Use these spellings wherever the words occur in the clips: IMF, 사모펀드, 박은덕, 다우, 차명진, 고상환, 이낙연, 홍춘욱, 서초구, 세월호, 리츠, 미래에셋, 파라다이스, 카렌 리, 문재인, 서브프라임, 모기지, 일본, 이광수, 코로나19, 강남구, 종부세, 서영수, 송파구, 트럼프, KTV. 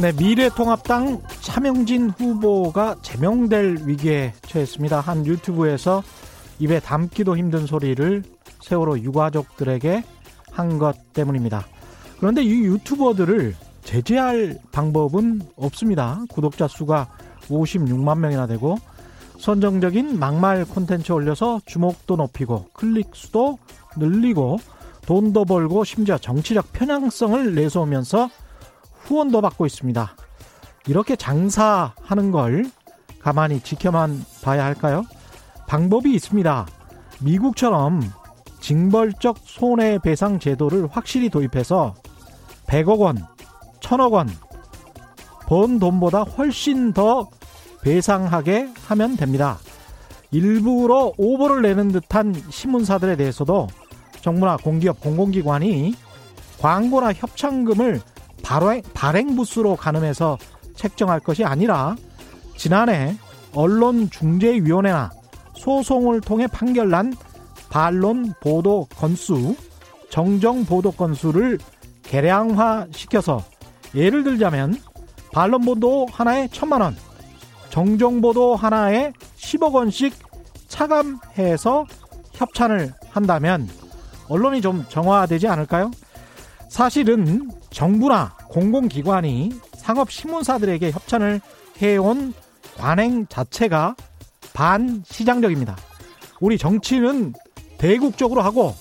네, 미래통합당 차명진 후보가 제명될 위기에 처했습니다. 한 유튜브에서 입에 담기도 힘든 소리를 세월호 유가족들에게 한 것 때문입니다. 그런데 이 유튜버들을 제재할 방법은 없습니다. 구독자 수가 56만 명이나 되고 선정적인 막말 콘텐츠 올려서 주목도 높이고 클릭 수도 늘리고 돈도 벌고 심지어 정치적 편향성을 내세우면서 후원도 받고 있습니다. 이렇게 장사하는 걸 가만히 지켜만 봐야 할까요? 방법이 있습니다. 미국처럼 징벌적 손해배상 제도를 확실히 도입해서 100억 원, 1000억 원 번 돈보다 훨씬 더 배상하게 하면 됩니다. 일부러 오보를 내는 듯한 신문사들에 대해서도 정부나 공기업, 공공기관이 광고나 협찬금을 발행 부수로 가늠해서 책정할 것이 아니라 지난해 언론중재위원회나 소송을 통해 판결난 반론 보도 건수, 정정 보도 건수를 계량화시켜서 예를 들자면 반론 보도 하나에 1,000만 원, 정정 보도 하나에 10억 원씩 차감해서 협찬을 한다면 언론이 좀 정화되지 않을까요? 사실은 정부나 공공기관이 상업신문사들에게 협찬을 해온 관행 자체가 반시장적입니다. 우리 정치는 대국적으로 하고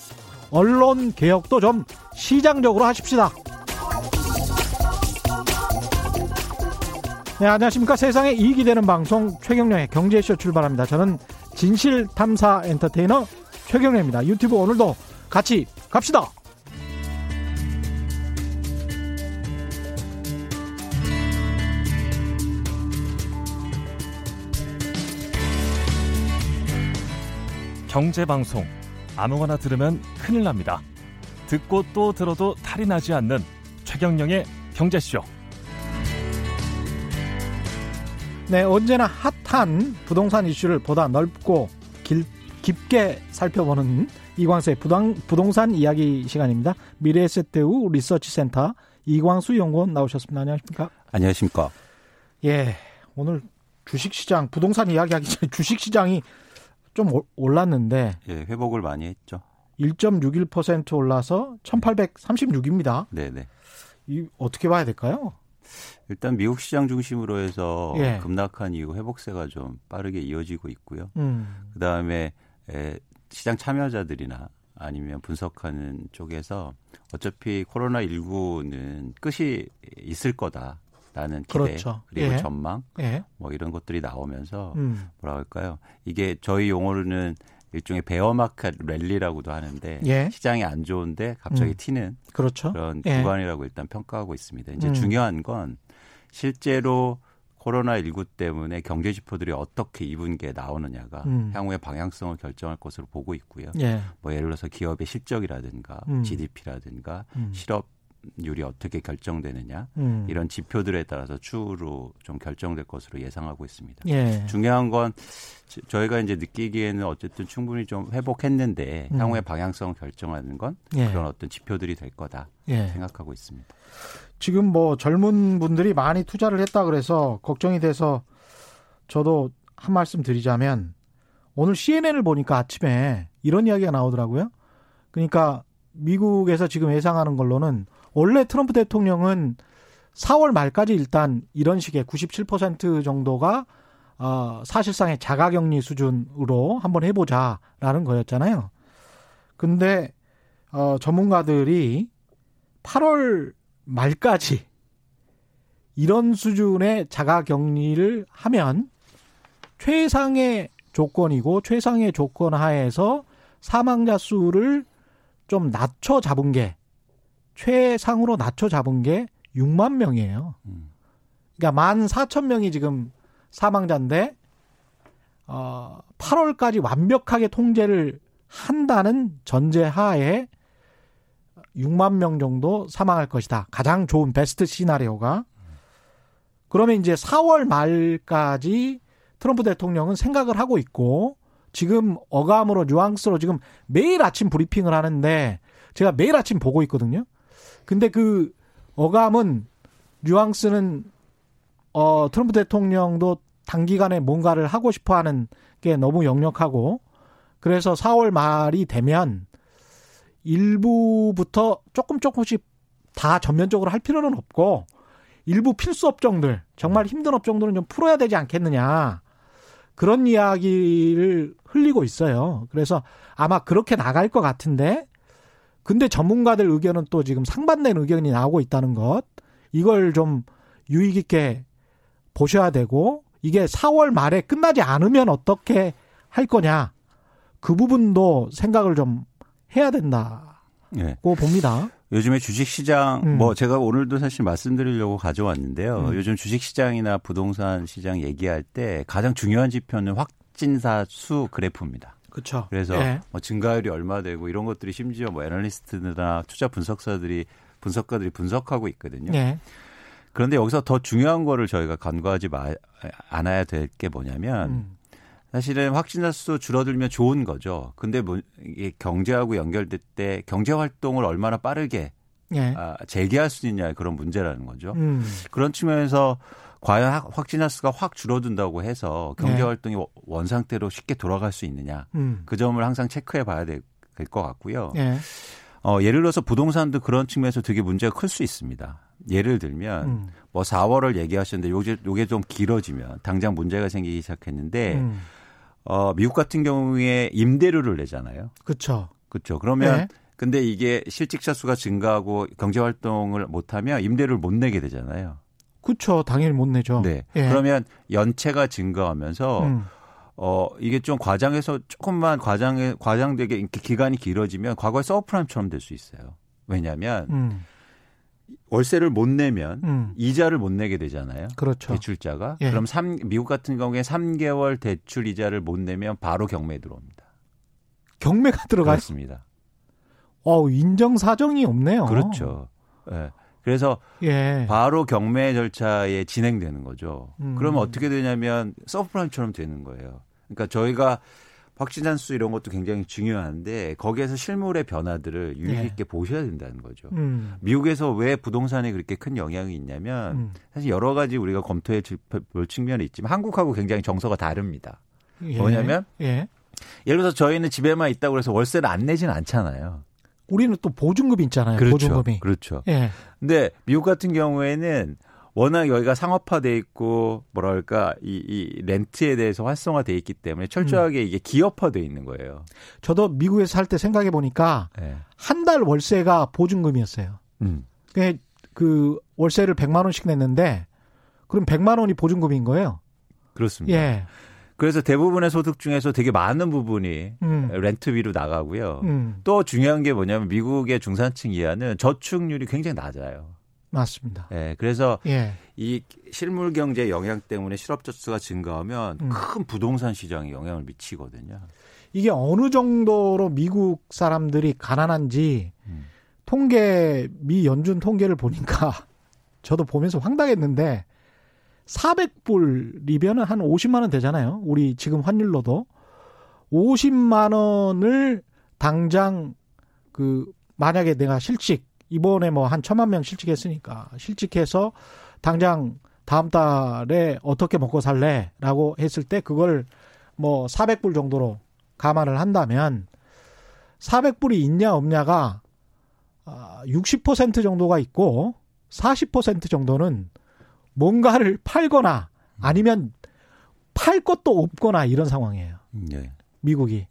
언론개혁도 좀 시장적으로 하십시다. 네, 안녕하십니까. 세상에 이익이 되는 방송 최경령의 경제쇼 출발합니다. 저는 진실탐사 엔터테이너 최경령입니다. 유튜브 오늘도 같이 갑시다. 경제방송 아무거나 들으면 큰일 납니다. 듣고 또 들어도 탈이 나지 않는 최경영의 경제쇼. 네, 언제나 핫한 부동산 이슈를 보다 넓고 깊게 살펴보는 이광수의 부동산 이야기 시간입니다. 미래에셋 다우 리서치센터 이광수 연구원 나오셨습니다. 안녕하십니까? 안녕하십니까? 예, 오늘 주식시장 부동산 이야기하기 전에 주식시장이 좀 올랐는데, 예, 회복을 많이 했죠. 1.61% 올라서 1836입니다. 네네. 이 어떻게 봐야 될까요? 일단 미국 시장 중심으로 해서, 예, 급락한 이후 회복세가 좀 빠르게 이어지고 있고요. 그 다음에 시장 참여자들이나 아니면 분석하는 쪽에서 어차피 코로나19는 끝이 있을 거다. 라는 기대, 그렇죠. 그리고 예. 전망, 예. 뭐 이런 것들이 나오면서 뭐라 할까요? 이게 저희 용어로는 일종의 베어마켓 랠리라고도 하는데, 예, 시장이 안 좋은데 갑자기 튀는, 그렇죠, 그런, 예, 구간이라고 일단 평가하고 있습니다. 이제 중요한 건 실제로 코로나19 때문에 경제 지표들이 어떻게 2분기에 나오느냐가 향후의 방향성을 결정할 것으로 보고 있고요. 예. 뭐 예를 들어서 기업의 실적이라든가 GDP라든가 실업 율이 어떻게 결정되느냐, 이런 지표들에 따라서 추후로 좀 결정될 것으로 예상하고 있습니다. 예. 중요한 건 저희가 이제 느끼기에는 어쨌든 충분히 좀 회복했는데 향후의 방향성을 결정하는 건, 예, 그런 어떤 지표들이 될 거다, 예, 생각하고 있습니다. 지금 뭐 젊은 분들이 많이 투자를 했다 그래서 걱정이 돼서 저도 한 말씀 드리자면, 오늘 CNN을 보니까 아침에 이런 이야기가 나오더라고요. 그러니까 미국에서 지금 예상하는 걸로는 원래 트럼프 대통령은 4월 말까지 일단 이런 식의 97% 정도가 사실상의 자가격리 수준으로 한번 해보자라는 거였잖아요. 근데 전문가들이 8월 말까지 이런 수준의 자가격리를 하면 최상의 조건이고 최상의 조건 하에서 사망자 수를 좀 낮춰 잡은 게, 최상으로 낮춰 잡은 게 6만 명이에요. 그러니까 14,000명이 지금 사망자인데 8월까지 완벽하게 통제를 한다는 전제하에 6만 명 정도 사망할 것이다. 가장 좋은 베스트 시나리오가. 그러면 이제 4월 말까지 트럼프 대통령은 생각을 하고 있고, 지금 어감으로 뉘앙스로 지금 매일 아침 브리핑을 하는데 제가 매일 아침 보고 있거든요. 근데 그 어감은 뉘앙스는 트럼프 대통령도 단기간에 뭔가를 하고 싶어하는 게 너무 역력하고 그래서 4월 말이 되면 일부부터 조금씩 다 전면적으로 할 필요는 없고 일부 필수 업종들, 정말 힘든 업종들은 좀 풀어야 되지 않겠느냐. 그런 이야기를 흘리고 있어요. 그래서 아마 그렇게 나갈 것 같은데 근데 전문가들 의견은 또 지금 상반된 의견이 나오고 있다는 것. 이걸 좀 유의 깊게 보셔야 되고 이게 4월 말에 끝나지 않으면 어떻게 할 거냐. 그 부분도 생각을 좀 해야 된다고 봅니다. 요즘에 주식시장 제가 오늘도 사실 말씀드리려고 가져왔는데요. 요즘 주식시장이나 부동산 시장 얘기할 때 가장 중요한 지표는 확진자 수 그래프입니다. 그렇죠. 그래서 증가율이 얼마 되고 이런 것들이 심지어 애널리스트나 투자 분석가들이 분석하고 있거든요. 네. 그런데 여기서 더 중요한 거를 저희가 간과하지 않아야 될 게 뭐냐면 사실은 확진자 수 줄어들면 좋은 거죠. 근데 이게 경제하고 연결될 때 경제 활동을 얼마나 빠르게 재개할 수 있냐 그런 문제라는 거죠. 그런 측면에서 과연 확진자 수가 확 줄어든다고 해서 경제 활동이 원상태로 쉽게 돌아갈 수 있느냐. 그 점을 항상 체크해 봐야 될 것 같고요. 예를 들어서 부동산도 그런 측면에서 되게 문제가 클 수 있습니다. 예를 들면 4월을 얘기하셨는데 요게 좀 길어지면 당장 문제가 생기기 시작했는데 미국 같은 경우에 임대료를 내잖아요. 그렇죠. 그러면 근데 이게 실직자 수가 증가하고 경제 활동을 못하면 임대료를 못 내게 되잖아요. 그렇죠. 당연히 못 내죠. 네. 그러면 연체가 증가하면서 이게 좀 과장해서 조금만 과장되게 이렇게 기간이 길어지면 과거의 서브프라임처럼 될 수 있어요. 왜냐하면 월세를 못 내면 이자를 못 내게 되잖아요. 그렇죠. 대출자가. 그럼 미국 같은 경우에 3개월 대출 이자를 못 내면 바로 경매에 들어옵니다. 경매가 들어가요? 그렇습니다. 인정사정이 없네요. 그렇죠. 네. 그래서 바로 경매 절차에 진행되는 거죠. 그러면 어떻게 되냐면 서브프라임처럼 되는 거예요. 그러니까 저희가 확진자 수 이런 것도 굉장히 중요한데 거기에서 실물의 변화들을 유의 있게 보셔야 된다는 거죠. 미국에서 왜 부동산에 그렇게 큰 영향이 있냐면 사실 여러 가지 우리가 검토해 볼 측면이 있지만 한국하고 굉장히 정서가 다릅니다. 뭐냐면 예를 들어서 저희는 집에만 있다고 해서 월세를 안 내지는 않잖아요. 우리는 또 보증금이 있잖아요. 그렇죠. 보증금이. 그렇죠. 근데 미국 같은 경우에는 워낙 여기가 상업화돼 있고 뭐랄까 이 렌트에 대해서 활성화돼 있기 때문에 철저하게 이게 기업화돼 있는 거예요. 저도 미국에서 살 때 생각해 보니까 한 달 월세가 보증금이었어요. 그 월세를 100만 원씩 냈는데 그럼 100만 원이 보증금인 거예요. 그렇습니다. 그래서 대부분의 소득 중에서 되게 많은 부분이 렌트비로 나가고요. 또 중요한 게 뭐냐면 미국의 중산층 이하는 저축률이 굉장히 낮아요. 맞습니다. 그래서 이 실물 경제 영향 때문에 실업자 수가 증가하면 큰 부동산 시장에 영향을 미치거든요. 이게 어느 정도로 미국 사람들이 가난한지 미 연준 통계를 보니까 저도 보면서 황당했는데 400불이면 한 50만 원 되잖아요. 우리 지금 환율로도 50만 원을 당장 만약에 내가 실직 이번에 한 1,000만 명 실직했으니까 실직해서 당장 다음 달에 어떻게 먹고 살래라고 했을 때 그걸 400불 정도로 감안을 한다면 400불이 있냐 없냐가 60% 정도가 있고 40% 정도는 뭔가를 팔거나 아니면 팔 것도 없거나 이런 상황이에요. 미국이.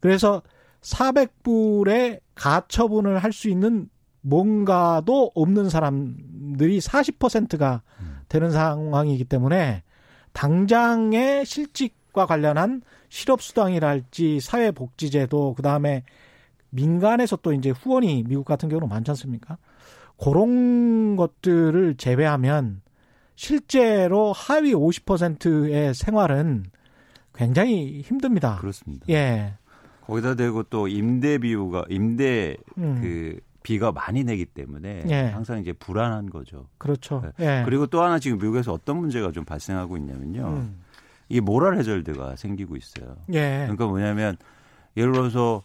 그래서 400불에 가처분을 할 수 있는 뭔가도 없는 사람들이 40%가 되는 상황이기 때문에 당장의 실직과 관련한 실업수당이랄지 사회복지제도 그다음에 민간에서 또 이제 후원이 미국 같은 경우는 많지 않습니까? 그런 것들을 제외하면 실제로 하위 50%의 생활은 굉장히 힘듭니다. 그렇습니다. 거기다 대고 또 비가 많이 내기 때문에 항상 이제 불안한 거죠. 그렇죠. 그리고 또 하나 지금 미국에서 어떤 문제가 좀 발생하고 있냐면요. 이게 모랄 해저드가 생기고 있어요. 그러니까 뭐냐면 예를 들어서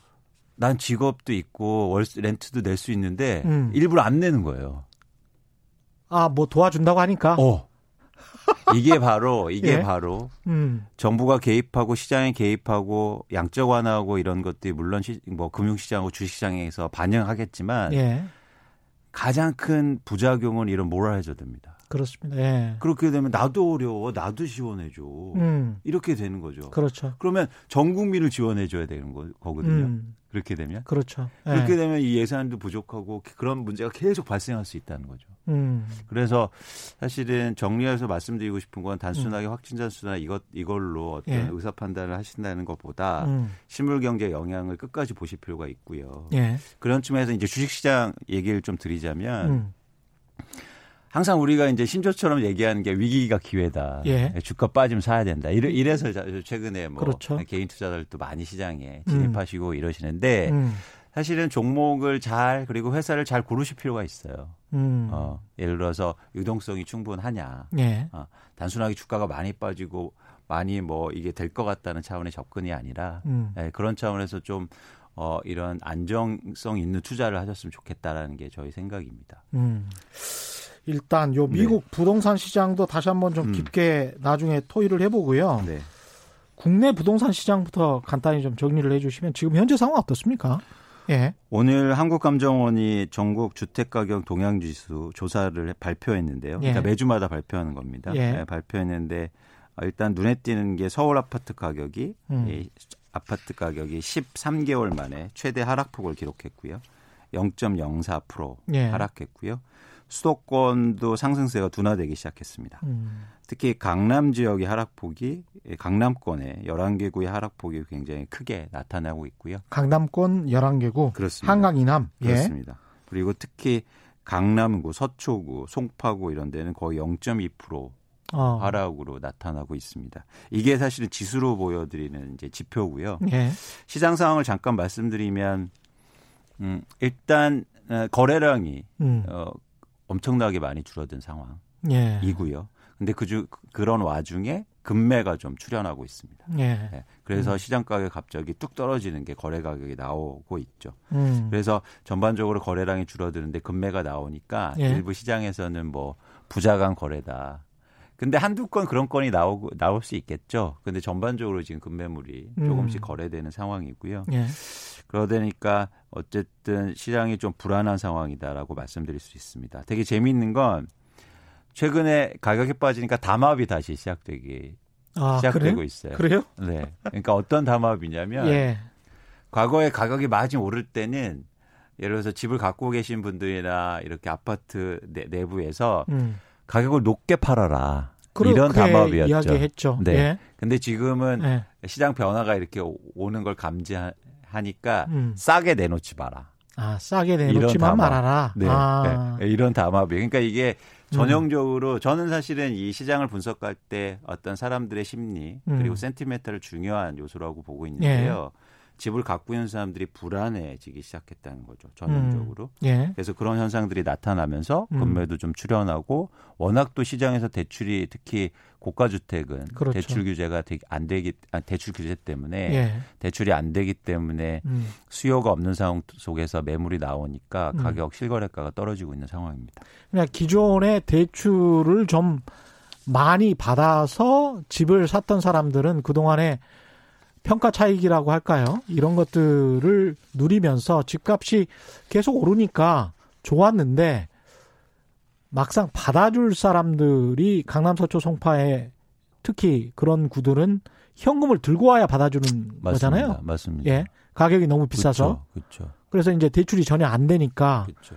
난 직업도 있고 렌트도 낼 수 있는데 일부러 안 내는 거예요. 아, 뭐 도와준다고 하니까. 이게 바로 정부가 개입하고 시장에 개입하고 양적 완화하고 이런 것들이 물론 뭐 금융시장하고 주식시장에서 반영하겠지만 예. 가장 큰 부작용은 이런 모랄 해저드입니다. 그렇습니다. 예. 그렇게 되면 나도 어려워, 나도 지원해줘. 이렇게 되는 거죠. 그렇죠. 그러면 전 국민을 지원해줘야 되는 거거든요. 그렇게 되면. 그렇죠. 예. 그렇게 되면 이 예산도 부족하고 그런 문제가 계속 발생할 수 있다는 거죠. 그래서 사실은 정리해서 말씀드리고 싶은 건 단순하게 확진자 수나 이걸로 어떤 예. 의사 판단을 하신다는 것보다 실물경제 영향을 끝까지 보실 필요가 있고요. 예. 그런 측면에서 이제 주식시장 얘기를 좀 드리자면 항상 우리가 이제 신조처럼 얘기하는 게 위기가 기회다. 예. 주가 빠지면 사야 된다. 이래서 최근에 뭐 그렇죠. 개인 투자자들도 많이 시장에 진입하시고 이러시는데 사실은 종목을 잘 그리고 회사를 잘 고르실 필요가 있어요. 예를 들어서 유동성이 충분하냐. 예. 단순하게 주가가 많이 빠지고 많이 뭐 이게 될 것 같다는 차원의 접근이 아니라 예, 그런 차원에서 좀 이런 안정성 있는 투자를 하셨으면 좋겠다라는 게 저희 생각입니다. 일단 요 미국 네. 부동산 시장도 다시 한번 좀 깊게 나중에 토의를 해보고요. 네. 국내 부동산 시장부터 간단히 좀 정리를 해주시면 지금 현재 상황 어떻습니까? 예. 오늘 한국감정원이 전국 주택가격 동향지수 조사를 발표했는데요. 예. 그러니까 매주마다 발표하는 겁니다. 예. 네, 발표했는데 일단 눈에 띄는 게 서울 아파트 가격이 아파트 가격이 13개월 만에 최대 하락폭을 기록했고요. 0.04% 예. 하락했고요. 수도권도 상승세가 둔화되기 시작했습니다. 특히 강남 지역의 하락폭이 강남권의 11개구의 하락폭이 굉장히 크게 나타나고 있고요. 강남권 11개구. 그렇습니다. 한강 이남. 그렇습니다. 예. 그리고 특히 강남구, 서초구, 송파구 이런 데는 거의 0.2% 하락으로 나타나고 있습니다. 이게 사실은 지수로 보여드리는 이제 지표고요. 예. 시장 상황을 잠깐 말씀드리면 일단 거래량이 엄청나게 많이 줄어든 상황이고요. 그런데 예. 그런 와중에 금매가 좀 출현하고 있습니다. 예. 예. 그래서 시장 가격 갑자기 뚝 떨어지는 게 거래 가격이 나오고 있죠. 그래서 전반적으로 거래량이 줄어드는데 금매가 나오니까 예. 일부 시장에서는 뭐 부자 간 거래다. 근데 한두 건 그런 건이 나올 수 있겠죠. 근데 전반적으로 지금 금매물이 조금씩 거래되는 상황이고요. 예. 그러다니까 어쨌든 시장이 좀 불안한 상황이다라고 말씀드릴 수 있습니다. 되게 재미있는 건 최근에 가격이 빠지니까 담합이 다시 시작되고 그래요? 있어요. 그래요? 네. 그러니까 어떤 담합이냐면 예. 과거에 가격이 많이 오를 때는 예를 들어서 집을 갖고 계신 분들이나 이렇게 아파트 내부에서 가격을 높게 팔아라. 이런 담합이었죠. 이야기했죠. 네. 예. 근데 지금은 예. 시장 변화가 이렇게 오는 걸 감지하니까 싸게 내놓지 마라. 아, 싸게 내놓지만 말아라. 네. 아. 네. 이런 담합이. 그러니까 이게 전형적으로 저는 사실은 이 시장을 분석할 때 어떤 사람들의 심리 그리고 센티멘트를 중요한 요소라고 보고 있는데요. 예. 집을 갖고 있는 사람들이 불안해지기 시작했다는 거죠. 전형적으로. 예. 그래서 그런 현상들이 나타나면서 금매도 좀 출현하고 워낙 또 시장에서 대출이 특히 고가주택은 그렇죠. 대출 규제가 안 되기 대출 규제 때문에 예. 대출이 안 되기 때문에 수요가 없는 상황 속에서 매물이 나오니까 가격 실거래가가 떨어지고 있는 상황입니다. 그냥 기존의 대출을 좀 많이 받아서 집을 샀던 사람들은 그동안에 평가 차익이라고 할까요? 이런 것들을 누리면서 집값이 계속 오르니까 좋았는데 막상 받아줄 사람들이 강남, 서초, 송파에 특히 그런 구들은 현금을 들고 와야 받아주는 맞습니다, 거잖아요. 맞습니다. 예, 가격이 너무 비싸서. 그렇죠. 그래서 이제 대출이 전혀 안 되니까 그쵸.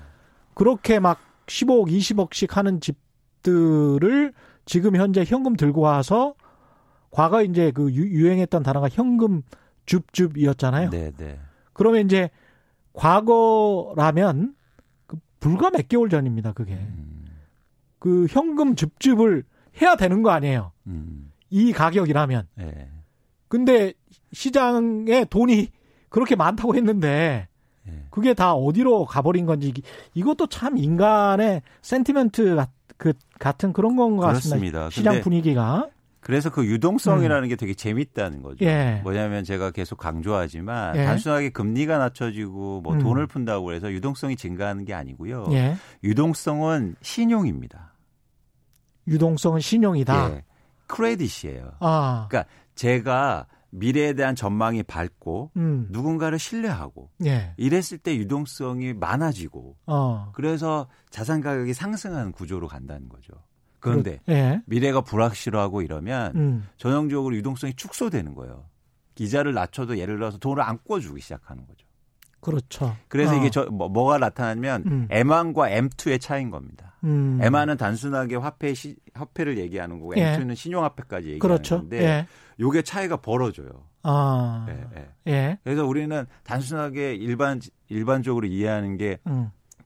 그렇게 막 15억, 20억씩 하는 집들을 지금 현재 현금 들고 와서 과거 이제 그 유행했던 단어가 현금 줍줍이었잖아요. 네네. 그러면 이제 과거라면 불과 몇 개월 전입니다. 그게 그 현금 줍줍을 해야 되는 거 아니에요. 이 가격이라면. 네. 근데 시장에 돈이 그렇게 많다고 했는데 네. 그게 다 어디로 가버린 건지 이것도 참 인간의 센티멘트 같은 그런 건 것 같습니다. 시장 분위기가. 그래서 그 유동성이라는 게 되게 재밌다는 거죠. 예. 뭐냐면 제가 계속 강조하지만 예. 단순하게 금리가 낮춰지고 뭐 돈을 푼다고 해서 유동성이 증가하는 게 아니고요. 예. 유동성은 신용입니다. 유동성은 신용이다. 예. 크레딧이에요. 아. 그러니까 제가 미래에 대한 전망이 밝고 누군가를 신뢰하고 예. 이랬을 때 유동성이 많아지고 그래서 자산 가격이 상승하는 구조로 간다는 거죠. 그런데 예. 미래가 불확실하고 이러면 전형적으로 유동성이 축소되는 거예요. 이자를 낮춰도 예를 들어서 돈을 안 꿔주기 시작하는 거죠. 그렇죠. 그래서 이게 뭐가 나타나면 M1과 M2의 차이인 겁니다. M1은 단순하게 화폐를 얘기하는 거고 예. M2는 신용화폐까지 얘기하는 그렇죠. 건데 예. 요게 차이가 벌어져요. 아. 예, 예. 예. 그래서 우리는 단순하게 일반적으로 이해하는 게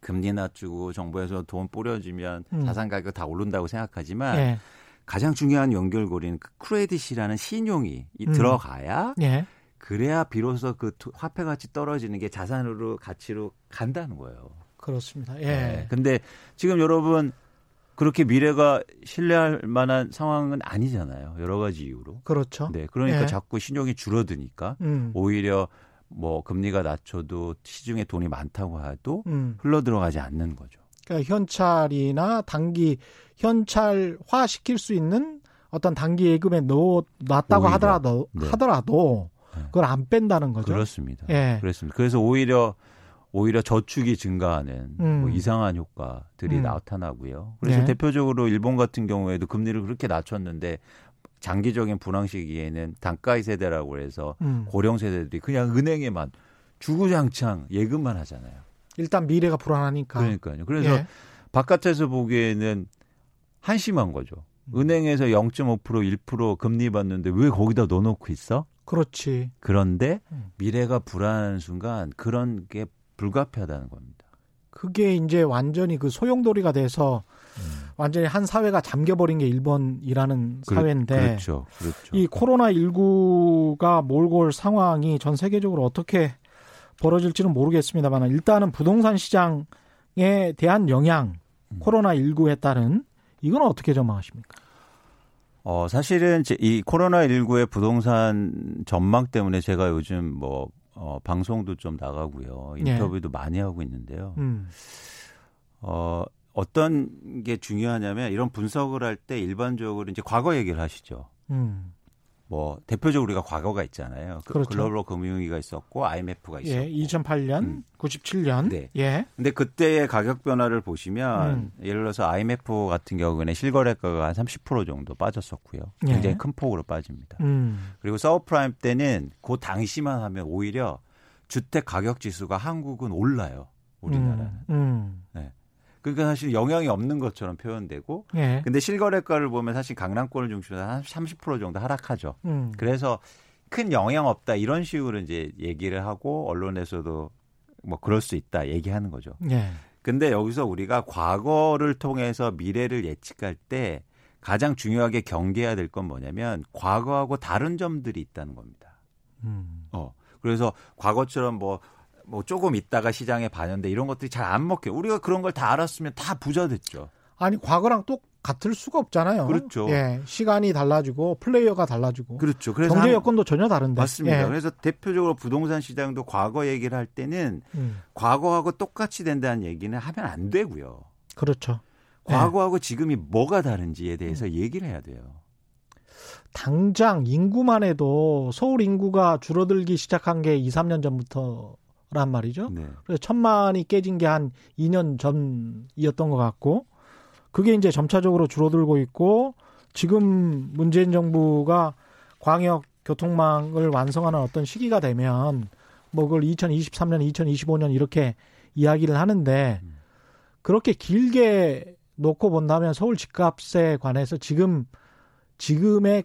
금리 낮추고 정부에서 돈 뿌려주면 자산 가격 다 오른다고 생각하지만 예. 가장 중요한 연결고리는 그 크레딧이라는 신용이 들어가야 예. 그래야 비로소 그 화폐 가치 떨어지는 게 자산으로 가치로 간다는 거예요. 그렇습니다. 예. 네. 근데 지금 여러분 그렇게 미래가 신뢰할 만한 상황은 아니잖아요. 여러 가지 이유로. 그렇죠. 네. 그러니까 예. 자꾸 신용이 줄어드니까 오히려 뭐 금리가 낮춰도 시중에 돈이 많다고 해도 흘러 들어가지 않는 거죠. 그러니까 현찰이나 단기 현찰화 시킬 수 있는 어떤 단기 예금에 넣어놨다고 하더라도 네. 그걸 안 뺀다는 거죠. 그렇습니다. 예. 그렇습니다. 그래서 오히려 저축이 증가하는 뭐 이상한 효과들이 나타나고요. 그래서 예. 대표적으로 일본 같은 경우에도 금리를 그렇게 낮췄는데 장기적인 불황 시기에는 단가이 세대라고 해서 고령 세대들이 그냥 은행에만 주구장창 예금만 하잖아요. 일단 미래가 불안하니까. 그러니까요. 그래서 예. 바깥에서 보기에는 한심한 거죠. 은행에서 0.5% 1% 금리 받는데 왜 거기다 넣어놓고 있어? 그렇지. 그런데 미래가 불안한 순간 그런 게 불가피하다는 겁니다. 그게 이제 완전히 그 소용돌이가 돼서 완전히 한 사회가 잠겨버린 게 일본이라는 사회인데 그렇죠. 그렇죠. 이 코로나19가 몰고 올 상황이 전 세계적으로 어떻게 벌어질지는 모르겠습니다만 일단은 부동산 시장에 대한 영향, 코로나19에 따른 이건 어떻게 전망하십니까? 사실은 이 코로나19의 부동산 전망 때문에 제가 요즘 방송도 좀 나가고요. 인터뷰도 예. 많이 하고 있는데요. 어떤 게 중요하냐면 이런 분석을 할 때 일반적으로 이제 과거 얘기를 하시죠. 대표적으로 우리가 과거가 있잖아요. 그렇죠. 글로벌 금융위기가 있었고 IMF가 있었고. 예, 2008년, 97년. 네. 예. 근데 그때의 가격 변화를 보시면 예를 들어서 IMF 같은 경우에는 실거래가가 한 30% 정도 빠졌었고요. 굉장히 예. 큰 폭으로 빠집니다. 그리고 서브프라임 때는 그 당시만 하면 오히려 주택 가격 지수가 한국은 올라요. 우리나라는. 네. 그러니까 사실 영향이 없는 것처럼 표현되고 예. 근데 실거래가를 보면 사실 강남권을 중심으로 한 30% 정도 하락하죠. 그래서 큰 영향 없다 이런 식으로 이제 얘기를 하고 언론에서도 뭐 그럴 수 있다 얘기하는 거죠. 예. 근데 여기서 우리가 과거를 통해서 미래를 예측할 때 가장 중요하게 경계해야 될 건 뭐냐면 과거하고 다른 점들이 있다는 겁니다. 그래서 과거처럼 조금 있다가 시장에 반영돼 이런 것들이 잘 안 먹혀요. 우리가 그런 걸 다 알았으면 다 부자 됐죠. 아니 과거랑 똑같을 수가 없잖아요. 그렇죠. 예, 시간이 달라지고 플레이어가 달라지고. 그렇죠. 그래서 경제 여건도 전혀 다른데. 맞습니다. 예. 그래서 대표적으로 부동산 시장도 과거 얘기를 할 때는 과거하고 똑같이 된다는 얘기는 하면 안 되고요. 그렇죠. 과거하고 예. 지금이 뭐가 다른지에 대해서 얘기를 해야 돼요. 당장 인구만 해도 서울 인구가 줄어들기 시작한 게 2, 3년 전부터 란 말이죠. 네. 그래서 1,000만이 깨진 게 한 2년 전이었던 것 같고 그게 이제 점차적으로 줄어들고 있고 지금 문재인 정부가 광역 교통망을 완성하는 어떤 시기가 되면 그걸 2023년, 2025년 이렇게 이야기를 하는데 그렇게 길게 놓고 본다면 서울 집값에 관해서 지금의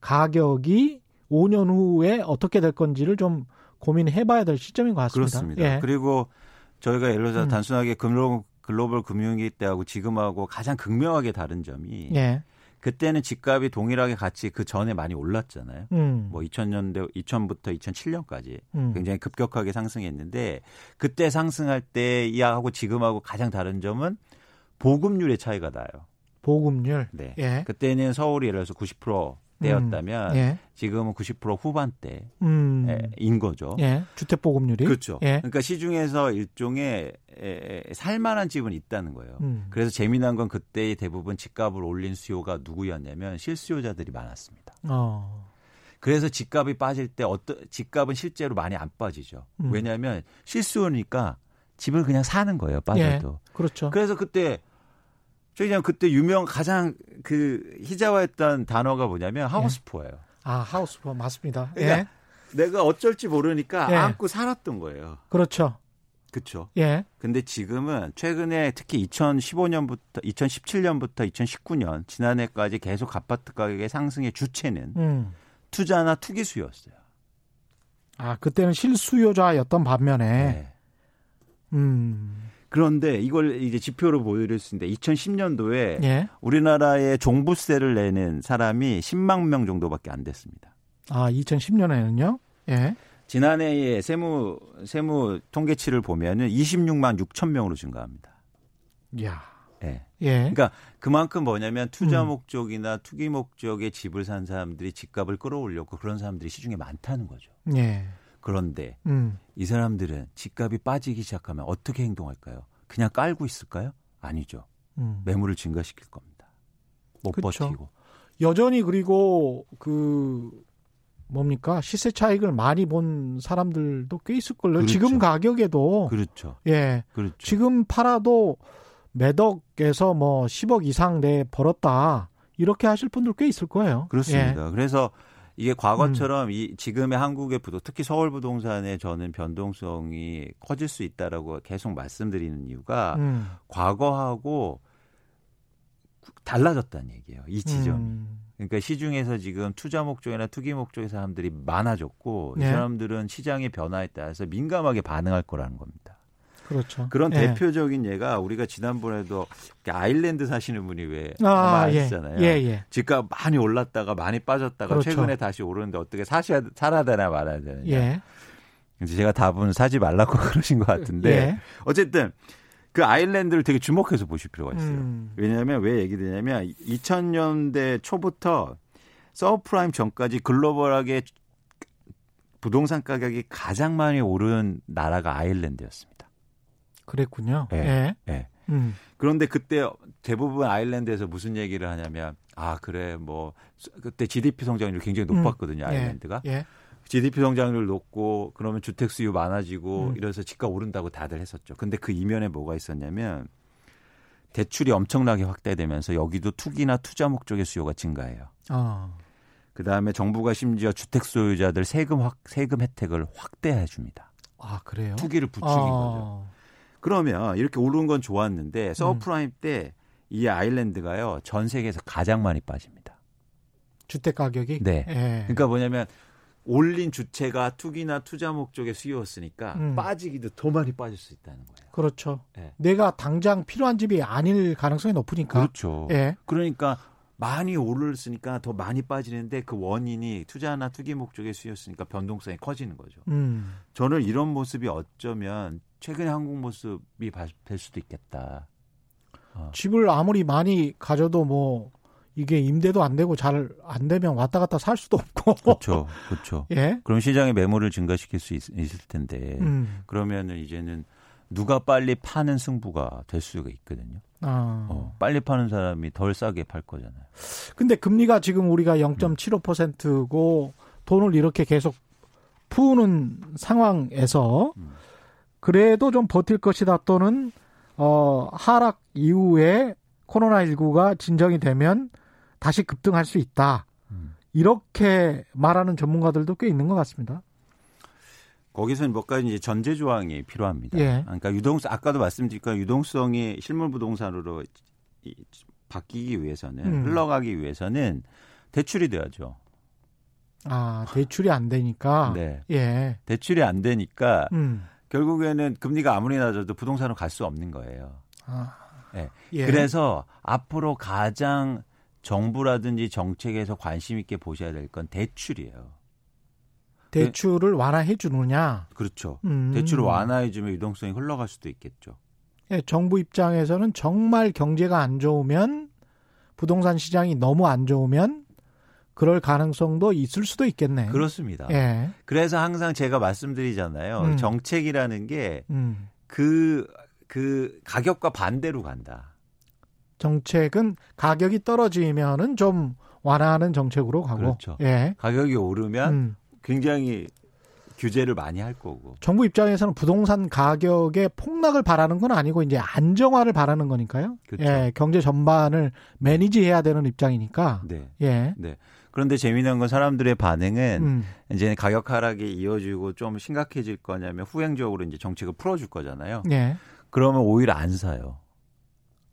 가격이 5년 후에 어떻게 될 건지를 좀 고민해봐야 될 시점인 것 같습니다. 그렇습니다. 예. 그리고 저희가 예를 들어서 단순하게 글로벌 금융위기 때하고 지금하고 가장 극명하게 다른 점이 예. 그때는 집값이 동일하게 같이 그 전에 많이 올랐잖아요. 2000부터 2007년까지 굉장히 급격하게 상승했는데 그때 상승할 때하고 지금하고 가장 다른 점은 보급률의 차이가 나요. 보급률. 네. 예. 그때는 서울이 예를 들어서 90% 때였다면 예. 지금은 90% 후반대인 거죠. 예. 주택 보급률이. 그렇죠. 예. 그러니까 시중에서 일종의 살만한 집은 있다는 거예요. 그래서 재미난 건 그때의 대부분 집값을 올린 수요가 누구였냐면 실수요자들이 많았습니다. 그래서 집값이 빠질 때 집값은 실제로 많이 안 빠지죠. 왜냐하면 실수요니까 집을 그냥 사는 거예요. 빠져도. 예. 그렇죠. 그래서 그때 저희는 그때 유명 가장 그 희자화했던 단어가 뭐냐면 하우스포예요. 예. 아, 하우스포 맞습니다. 그러니까 예. 내가 어쩔지 모르니까 예. 안고 살았던 거예요. 그렇죠. 그렇죠. 예. 근데 지금은 최근에 특히 2015년부터 2017년부터 2019년 지난해까지 계속 아파트 가격의 상승의 주체는 투자나 투기 수요였어요. 아, 그때는 실수요자였던 반면에 네. 그런데 이걸 이제 지표로 보여드릴 수 있는데 2010년도에 예. 우리나라에 종부세를 내는 사람이 10만 명 정도밖에 안 됐습니다. 아, 2010년에는요? 예. 지난해에 세무 통계치를 보면은 26만 6천 명으로 증가합니다. 이야. 예. 예. 그러니까 그만큼 뭐냐면 투자 목적이나 투기 목적의 집을 산 사람들이 집값을 끌어올렸고 그런 사람들이 시중에 많다는 거죠. 예. 그런데 이 사람들은 집값이 빠지기 시작하면 어떻게 행동할까요? 그냥 깔고 있을까요? 아니죠. 매물을 증가시킬 겁니다. 못 그쵸. 버티고. 여전히 그리고 시세 차익을 많이 본 사람들도 꽤 있을걸요. 그렇죠. 지금 가격에도. 그렇죠. 예. 그렇죠. 지금 팔아도 매덕에서 10억 이상 내 벌었다. 이렇게 하실 분들 꽤 있을 거예요. 그렇습니다. 예. 그래서 이게 과거처럼 지금의 한국의 특히 서울 부동산에 저는 변동성이 커질 수 있다라고 계속 말씀드리는 이유가 과거하고 달라졌다는 얘기예요. 이 지점이. 그러니까 시중에서 지금 투자 목적이나 투기 목적의 사람들이 많아졌고 네. 이 사람들은 시장의 변화에 따라서 민감하게 반응할 거라는 겁니다. 그렇죠. 그런 예. 대표적인 예가 우리가 지난번에도 아일랜드 사시는 분이 왜 아시잖아요. 예. 예. 집값 많이 올랐다가 많이 빠졌다가 그렇죠. 최근에 다시 오르는데 어떻게 살아야 되나 말아야 되냐. 예. 제가 답은 사지 말라고 그러신 것 같은데 예. 어쨌든 그 아일랜드를 되게 주목해서 보실 필요가 있어요. 왜냐하면 왜 얘기 되냐면 2000년대 초부터 서브프라임 전까지 글로벌하게 부동산 가격이 가장 많이 오른 나라가 아일랜드였습니다. 그랬군요. 예. 네. 네. 그런데 그때 대부분 아일랜드에서 무슨 얘기를 하냐면 그때 GDP 성장률이 굉장히 높았거든요. 아일랜드가. 예. 예. GDP 성장률 높고 그러면 주택 수요 많아지고 이래서 집값 오른다고 다들 했었죠. 근데 그 이면에 뭐가 있었냐면 대출이 엄청나게 확대되면서 여기도 투기나 투자 목적의 수요가 증가해요. 그다음에 정부가 심지어 주택 소유자들 세금 혜택을 확대해 줍니다. 아, 그래요? 투기를 부추긴 거죠. 그러면 이렇게 오른 건 좋았는데 서브프라임 때 이 아일랜드가요 전 세계에서 가장 많이 빠집니다. 주택 가격이? 네. 예. 그러니까 뭐냐면 올린 주체가 투기나 투자 목적의 수요였으니까 빠지기도 더 많이 빠질 수 있다는 거예요. 그렇죠. 예. 내가 당장 필요한 집이 아닐 가능성이 높으니까. 그렇죠. 예. 그러니까 많이 오르니까 더 많이 빠지는데 그 원인이 투자나 투기 목적의 수요였으니까 변동성이 커지는 거죠. 저는 이런 모습이 어쩌면 최근에 한국 모습이 될 수도 있겠다. 집을 아무리 많이 가져도 이게 임대도 안 되고 잘 안 되면 왔다 갔다 살 수도 없고. 그렇죠, 그렇죠. 예. 그럼 시장에 매물을 증가시킬 수 있을 텐데 그러면은 이제는 누가 빨리 파는 승부가 될 수가 있거든요. 빨리 파는 사람이 덜 싸게 팔 거잖아요. 근데 금리가 지금 우리가 0.75%고 돈을 이렇게 계속 푸는 상황에서. 그래도 좀 버틸 것이다 또는 하락 이후에 코로나19가 진정이 되면 다시 급등할 수 있다. 이렇게 말하는 전문가들도 꽤 있는 것 같습니다. 거기서는 몇 가지 전제 조항이 필요합니다. 예. 그러니까 유동성 아까도 말씀드렸지만 유동성이 실물 부동산으로 바뀌기 위해서는 흘러가기 위해서는 대출이 돼야죠. 아, 대출이 안 되니까. 네. 예. 대출이 안 되니까. 결국에는 금리가 아무리 낮아도 부동산으로 갈 수 없는 거예요. 네. 예. 그래서 앞으로 가장 정부라든지 정책에서 관심 있게 보셔야 될 건 대출이에요. 대출을 완화해 주느냐. 그렇죠. 대출을 완화해 주면 유동성이 흘러갈 수도 있겠죠. 예, 정부 입장에서는 정말 경제가 안 좋으면 부동산 시장이 너무 안 좋으면 그럴 가능성도 있을 수도 있겠네. 그렇습니다. 예. 그래서 항상 제가 말씀드리잖아요. 정책이라는 게 그 가격과 반대로 간다. 정책은 가격이 떨어지면은 좀 완화하는 정책으로 가고. 그렇죠. 예. 가격이 오르면 굉장히 규제를 많이 할 거고. 정부 입장에서는 부동산 가격의 폭락을 바라는 건 아니고 이제 안정화를 바라는 거니까요. 그렇죠. 예, 경제 전반을 매니지해야 되는 입장이니까. 네. 예. 네. 그런데 재미난 건 사람들의 반응은 이제 가격 하락이 이어지고 좀 심각해질 거냐면 후행적으로 이제 정책을 풀어줄 거잖아요. 예. 그러면 오히려 안 사요.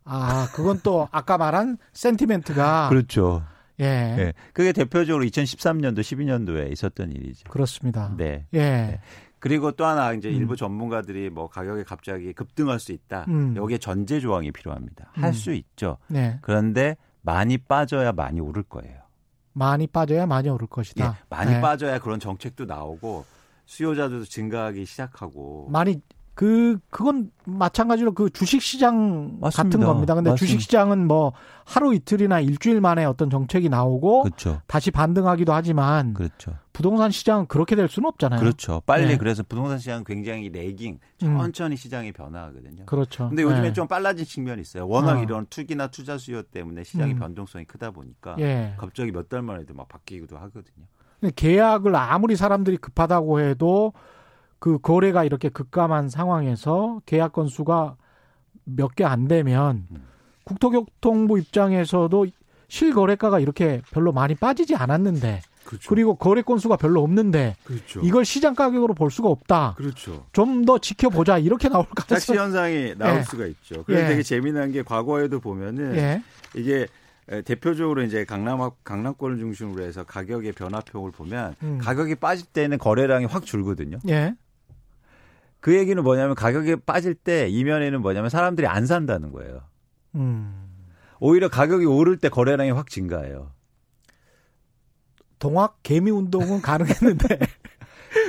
아, 그건 또 아까 말한 센티멘트가. 그렇죠. 예. 예. 그게 대표적으로 2013년도, 12년도에 있었던 일이죠. 그렇습니다. 네. 예. 네. 그리고 또 하나 이제 일부 전문가들이 뭐 가격이 갑자기 급등할 수 있다. 여기에 전제 조항이 필요합니다. 할 수 있죠. 네. 그런데 많이 빠져야 많이 오를 거예요. 많이 빠져야 많이 오를 것이다. 예. 많이 네. 빠져야 그런 정책도 나오고 수요자들도 증가하기 시작하고. 많이 그건 마찬가지로 그 주식시장 같은 겁니다. 근데 맞습니다. 주식시장은 뭐 하루 이틀이나 일주일 만에 어떤 정책이 나오고 그렇죠. 다시 반등하기도 하지만 그렇죠. 부동산 시장은 그렇게 될 수는 없잖아요. 그렇죠. 빨리 네. 그래서 부동산 시장은 굉장히 레깅 천천히 시장이 변화하거든요. 그렇죠. 근데 요즘에 네. 좀 빨라진 측면이 있어요. 워낙 이런 투기나 투자 수요 때문에 시장의 변동성이 크다 보니까 예. 갑자기 몇 달 만에도 막 바뀌기도 하거든요. 근데 계약을 아무리 사람들이 급하다고 해도 그 거래가 이렇게 급감한 상황에서 계약 건수가 몇 개 안 되면 국토교통부 입장에서도 실거래가가 이렇게 별로 많이 빠지지 않았는데 그렇죠. 그리고 거래 건수가 별로 없는데 그렇죠. 이걸 시장 가격으로 볼 수가 없다. 그렇죠. 좀 더 지켜보자 이렇게 나올 것 같아서. 착시 현상이 나올 예. 수가 있죠. 그래서 예. 되게 재미난 게 과거에도 보면은 예. 이게 대표적으로 이제 강남권을 중심으로 해서 가격의 변화폭을 보면 가격이 빠질 때는 거래량이 확 줄거든요. 예. 그 얘기는 뭐냐면 가격이 빠질 때 이면에는 뭐냐면 사람들이 안 산다는 거예요. 오히려 가격이 오를 때 거래량이 확 증가해요. 동학 개미 운동은 가능했는데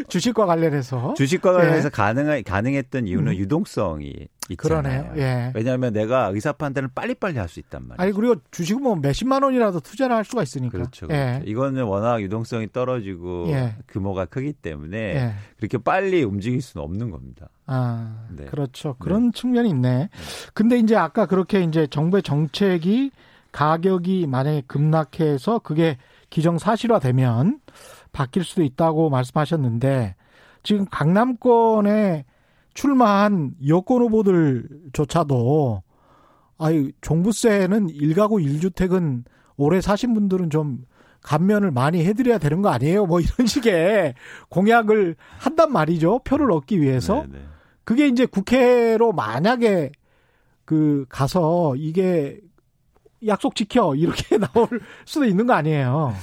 주식과 관련해서 예. 가능했던 이유는 유동성이 있잖아요. 그러네요. 예. 왜냐하면 내가 의사 판단을 빨리빨리 할 수 있단 말이에요. 아니 그리고 주식은 뭐 몇십만 원이라도 투자를 할 수가 있으니까. 그렇죠. 그렇죠. 예. 이거는 워낙 유동성이 떨어지고 예. 규모가 크기 때문에 예. 그렇게 빨리 움직일 수는 없는 겁니다. 아, 네. 그렇죠. 그런 네. 측면이 있네. 근데 이제 아까 그렇게 이제 정부의 정책이 가격이 만약에 급락해서 그게 기정사실화되면 바뀔 수도 있다고 말씀하셨는데 지금 강남권에 출마한 여권 후보들조차도 아유 종부세는 1가구 1주택은 오래 사신 분들은 좀 감면을 많이 해드려야 되는 거 아니에요? 뭐 이런 식의 공약을 한단 말이죠. 표를 얻기 위해서. 네네. 그게 이제 국회로 만약에 그 가서 이게 약속 지켜 이렇게 나올 수도 있는 거 아니에요?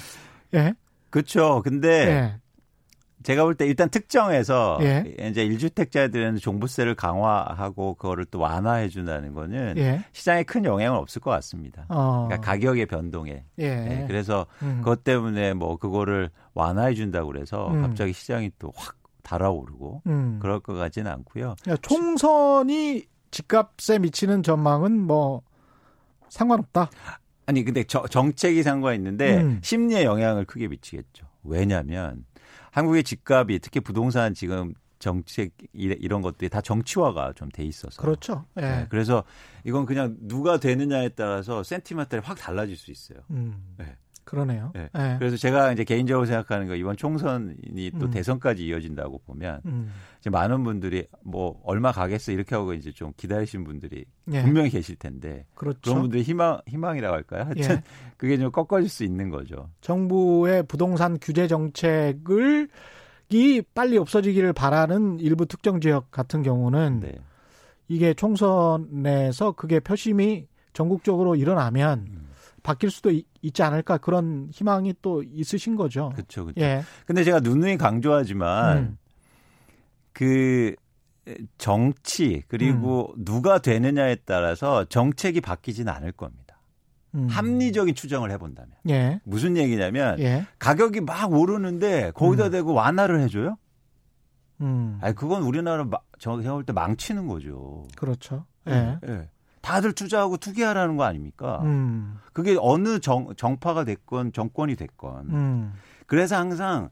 예. 그렇죠. 근데 예. 제가 볼 때 일단 특정해서 예. 이제 1주택자들은 종부세를 강화하고 그거를 또 완화해 준다는 거는 예. 시장에 큰 영향은 없을 것 같습니다. 그러니까 가격의 변동에. 예. 네. 그래서 그것 때문에 뭐 그거를 완화해 준다고 그래서 갑자기 시장이 또 확 달아오르고 그럴 것 같지는 않고요. 그러니까 총선이 집값에 미치는 전망은 뭐 상관없다. 아니 근데 정책이 상관 있는데 심리에 영향을 크게 미치겠죠. 왜냐하면 한국의 집값이 특히 부동산 지금 정책 이런 것들이 다 정치화가 좀 돼 있어서. 그렇죠. 예. 네, 그래서 이건 그냥 누가 되느냐에 따라서 센티멘트가 확 달라질 수 있어요. 네. 그러네요. 네. 네. 그래서 제가 이제 개인적으로 생각하는 거 이번 총선이 또 대선까지 이어진다고 보면 이제 많은 분들이 뭐 얼마 가겠어 이렇게 하고 이제 좀 기다리신 분들이 예. 분명히 계실 텐데 그렇죠. 그런 분들이 희망이라고 할까요? 하여튼 예. 그게 좀 꺾어질 수 있는 거죠. 정부의 부동산 규제 정책을 빨리 없어지기를 바라는 일부 특정 지역 같은 경우는 네. 이게 총선에서 그게 표심이 전국적으로 일어나면 바뀔 수도 있지 않을까 그런 희망이 또 있으신 거죠. 그렇죠. 그렇죠. 예. 근데 제가 누누이 강조하지만 그 정치 그리고 누가 되느냐에 따라서 정책이 바뀌진 않을 겁니다. 합리적인 추정을 해본다면. 예. 무슨 얘기냐면 예. 가격이 막 오르는데 거기다 대고 완화를 해줘요? 아니 그건 우리나라 제가 볼 때 망치는 거죠. 그렇죠. 예. 예. 다들 투자하고 투기하라는 거 아닙니까? 그게 어느 정파가 됐건 정권이 됐건. 그래서 항상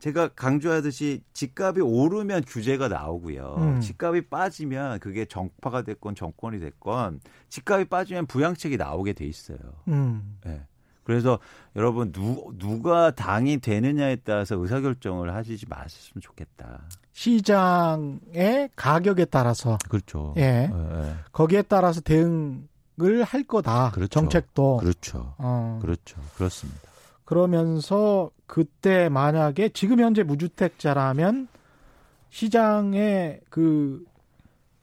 제가 강조하듯이 집값이 오르면 규제가 나오고요. 집값이 빠지면 그게 정파가 됐건 정권이 됐건 집값이 빠지면 부양책이 나오게 돼 있어요. 네. 그래서 여러분 누가 당이 되느냐에 따라서 의사결정을 하시지 마셨으면 좋겠다. 시장의 가격에 따라서. 그렇죠. 예. 네. 거기에 따라서 대응을 할 거다. 그렇죠. 정책도. 그렇죠. 그렇죠. 그렇습니다. 그러면서 그때 만약에 지금 현재 무주택자라면 시장의 그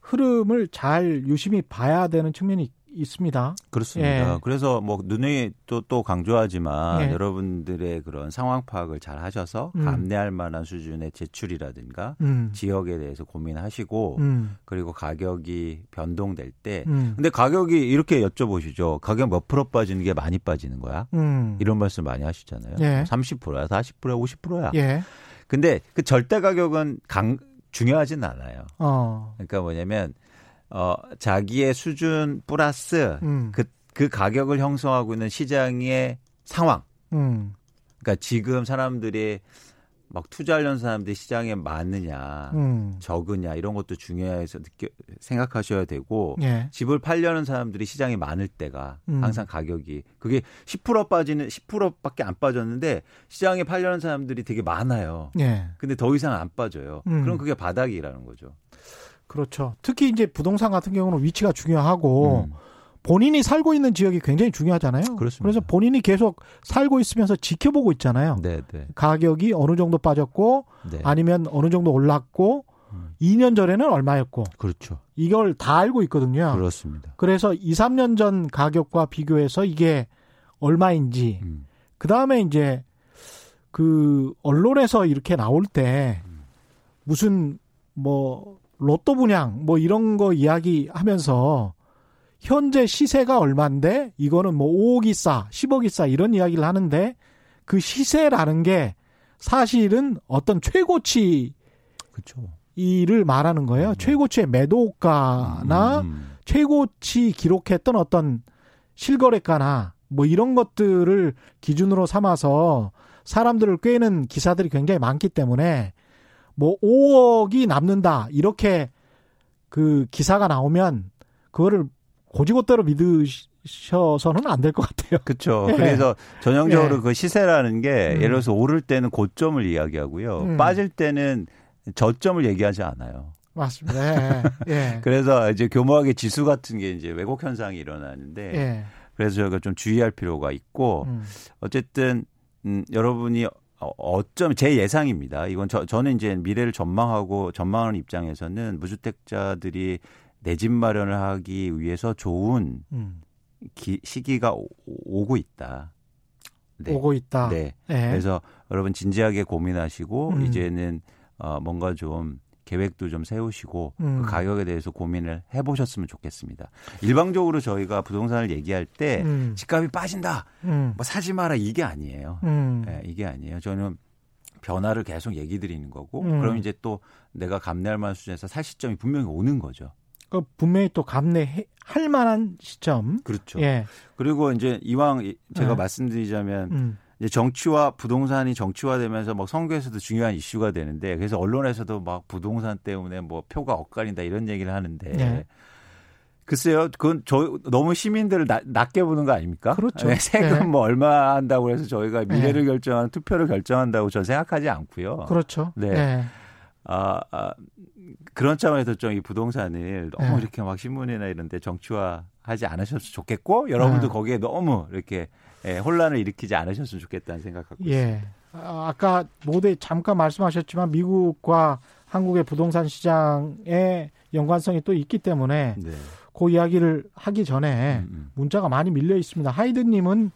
흐름을 잘 유심히 봐야 되는 측면이 있습니다. 그렇습니다. 예. 그래서 뭐 누누이 또 강조하지만 예. 여러분들의 그런 상황 파악을 잘 하셔서 감내할 만한 수준의 대출이라든가 지역에 대해서 고민하시고 그리고 가격이 변동될 때 근데 가격이 이렇게 여쭤보시죠. 가격 몇 프로 빠지는 게 많이 빠지는 거야? 이런 말씀 많이 하시잖아요. 예. 30%야, 40%야, 50%야. 예. 근데 그 절대 가격은 중요하진 않아요. 그러니까 뭐냐면 자기의 수준 플러스 그 가격을 형성하고 있는 시장의 상황. 그러니까 지금 사람들이 막 투자하려는 사람들이 시장에 많느냐, 적으냐 이런 것도 중요해서 생각하셔야 되고 예. 집을 팔려는 사람들이 시장에 많을 때가 항상 가격이 그게 10% 빠지는 10%밖에 안 빠졌는데 시장에 팔려는 사람들이 되게 많아요. 예. 근데 더 이상 안 빠져요. 그럼 그게 바닥이라는 거죠. 그렇죠. 특히 이제 부동산 같은 경우는 위치가 중요하고 본인이 살고 있는 지역이 굉장히 중요하잖아요. 그렇습니다. 그래서 본인이 계속 살고 있으면서 지켜보고 있잖아요. 네네. 가격이 어느 정도 빠졌고 네. 아니면 어느 정도 올랐고 2년 전에는 얼마였고. 그렇죠. 이걸 다 알고 있거든요. 그렇습니다. 그래서 2, 3년 전 가격과 비교해서 이게 얼마인지 그다음에 이제 그 언론에서 이렇게 나올 때 무슨 뭐 로또 분양 뭐 이런 거 이야기하면서 현재 시세가 얼마인데 이거는 뭐 5억 이싸 10억 이싸 이런 이야기를 하는데 그 시세라는 게 사실은 어떤 최고치 그렇죠. 이를 말하는 거예요. 최고치의 매도가나 최고치 기록했던 어떤 실거래가나 뭐 이런 것들을 기준으로 삼아서 사람들을 꿰는 기사들이 굉장히 많기 때문에 뭐 5억이 남는다 이렇게 그 기사가 나오면 그거를 고지고대로 믿으셔서는 안 될 것 같아요. 그렇죠. 예. 그래서 전형적으로 예. 그 시세라는 게 예를 들어서 오를 때는 고점을 이야기하고요. 빠질 때는 저점을 얘기하지 않아요. 맞습니다. 예. 예. 그래서 이제 교묘하게 지수 같은 게 이제 왜곡 현상이 일어나는데 예. 그래서 저희가 좀 주의할 필요가 있고 어쨌든 여러분이 어쩜 제 예상입니다. 이건 저는 이제 미래를 전망하는 입장에서는 무주택자들이 내 집 마련을 하기 위해서 좋은 시기가 오고 있다. 네. 오고 있다. 네. 네. 그래서 여러분 진지하게 고민하시고 이제는 뭔가 좀 계획도 좀 세우시고 그 가격에 대해서 고민을 해보셨으면 좋겠습니다. 일방적으로 저희가 부동산을 얘기할 때 집값이 빠진다, 뭐 사지 마라 이게 아니에요. 네, 이게 아니에요. 저는 변화를 계속 얘기 드리는 거고 그럼 이제 또 내가 감내할 만한 수준에서 살 시점이 분명히 오는 거죠. 그러니까 분명히 또 감내할 만한 시점. 그렇죠. 예. 그리고 이제 이왕 제가 말씀드리자면 이제 정치와 부동산이 정치화되면서 막 선거에서도 중요한 이슈가 되는데 그래서 언론에서도 막 부동산 때문에 뭐 표가 엇갈린다 이런 얘기를 하는데 네. 글쎄요 그건 너무 시민들을 낮게 보는 거 아닙니까? 그렇죠. 네, 세금 네. 뭐 얼마 한다고 해서 저희가 미래를 네. 결정하는 투표를 결정한다고 저는 생각하지 않고요. 그렇죠. 네. 네. 그런 차원에서 좀 이 부동산을 너무 네. 이렇게 막 신문이나 이런 데 정치화하지 않으셨으면 좋겠고 여러분도 네. 거기에 너무 이렇게 혼란을 일으키지 않으셨으면 좋겠다는 생각하고 예. 있습니다. 아까 모두 잠깐 말씀하셨지만 미국과 한국의 부동산 시장의 연관성이 또 있기 때문에 네. 그 이야기를 하기 전에 문자가 많이 밀려 있습니다. 하이든님은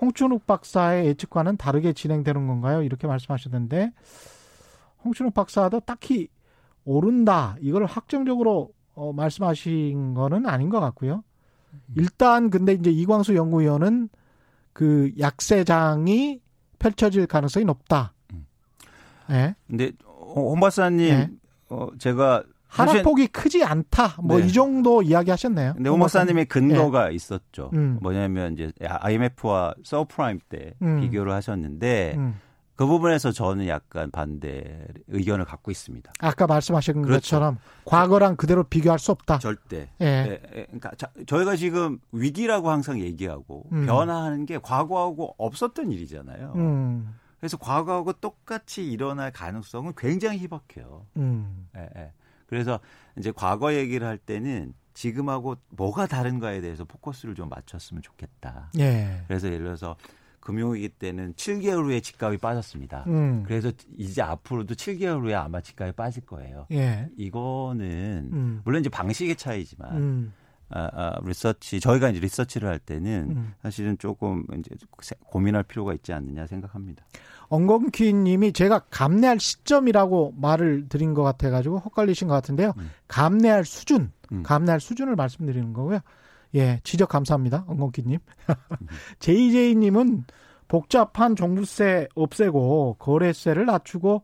홍춘욱 박사의 예측과는 다르게 진행되는 건가요? 이렇게 말씀하셨는데 홍춘욱 박사도 딱히 오른다 이걸 확정적으로 말씀하신 거는 아닌 것 같고요. 일단 근데 이제 이광수 연구위원은 그 약세장이 펼쳐질 가능성이 높다. 네. 근데 홍 박사님, 네. 제가 하락폭이 크지 않다. 뭐 이 정도 이야기하셨네요. 근데 오 목사님의 근거가 있었죠. 뭐냐면 이제 IMF와 서브프라임 때 비교를 하셨는데 그 부분에서 저는 약간 반대 의견을 갖고 있습니다. 아까 말씀하신 것처럼 과거랑 그대로 비교할 수 없다. 절대. 그러니까 저희가 지금 위기라고 항상 얘기하고 변화하는 게 과거하고 없었던 일이잖아요. 그래서 과거하고 똑같이 일어날 가능성은 굉장히 희박해요. 그래서 이제 과거 얘기를 할 때는 지금하고 뭐가 다른가에 대해서 포커스를 좀 맞췄으면 좋겠다. 그래서 예를 들어서 금융위기 때는 7개월 후에 집값이 빠졌습니다. 그래서 이제 앞으로도 7개월 후에 아마 집값이 빠질 거예요. 이거는 물론 이제 방식의 차이지만 리서치 저희가 이제 리서치를 할 때는 사실은 조금 이제 고민할 필요가 있지 않느냐 생각합니다. 엉겅퀴님이 제가 감내할 시점이라고 말을 드린 것 같아가지고 헛갈리신 것 같은데요. 감내할 수준, 감내할 수준을 말씀드리는 거고요. 예, 지적 감사합니다, 엉겅퀴님. JJ님은 복잡한 종부세 없애고 거래세를 낮추고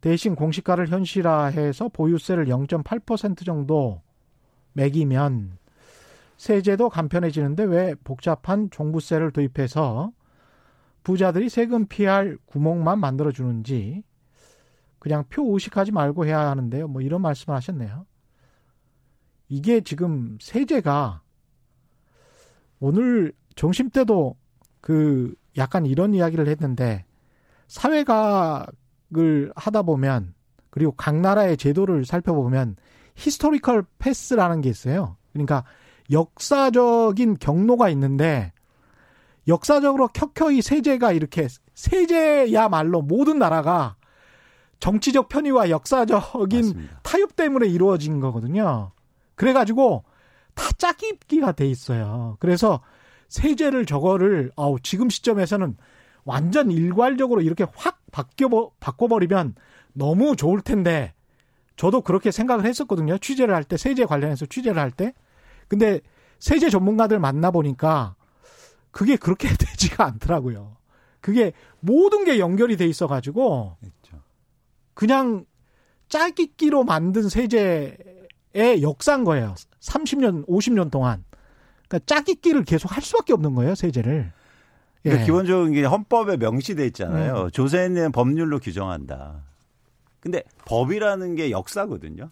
대신 공시가를 현실화해서 보유세를 0.8% 정도 매기면 세제도 간편해지는데 왜 복잡한 종부세를 도입해서 부자들이 세금 피할 구멍만 만들어주는지 그냥 표 의식하지 말고 해야 하는데요. 뭐 이런 말씀을 하셨네요. 이게 지금 세제가 오늘 점심 때도 그 약간 이런 이야기를 했는데 사회과학을 하다 보면 그리고 각 나라의 제도를 살펴보면 히스토리컬 패스라는 게 있어요. 그러니까 역사적인 경로가 있는데 역사적으로 켜켜이 세제가 이렇게 세제야말로 모든 나라가 정치적 편의와 역사적인 맞습니다. 타협 때문에 이루어진 거거든요. 그래가지고 다 짜깁기가 돼 있어요. 그래서 세제를 저거를 지금 시점에서는 완전 일괄적으로 이렇게 확 바꿔버리면 너무 좋을 텐데 저도 그렇게 생각을 했었거든요. 취재를 할 때 세제 관련해서 취재를 할 때. 근데 세제 전문가들 만나보니까 그게 그렇게 되지가 않더라고요. 그게 모든 게 연결이 돼 있어가지고 그냥 짜깁기로 만든 세제 의 역사인 거예요. 30년, 50년 동안. 그러니까 짜깁기를 계속 할 수밖에 없는 거예요, 세제를. 그러니까 기본적인 게 헌법에 명시되어 있잖아요. 조세는 법률로 규정한다. 근데 법이라는 게 역사거든요.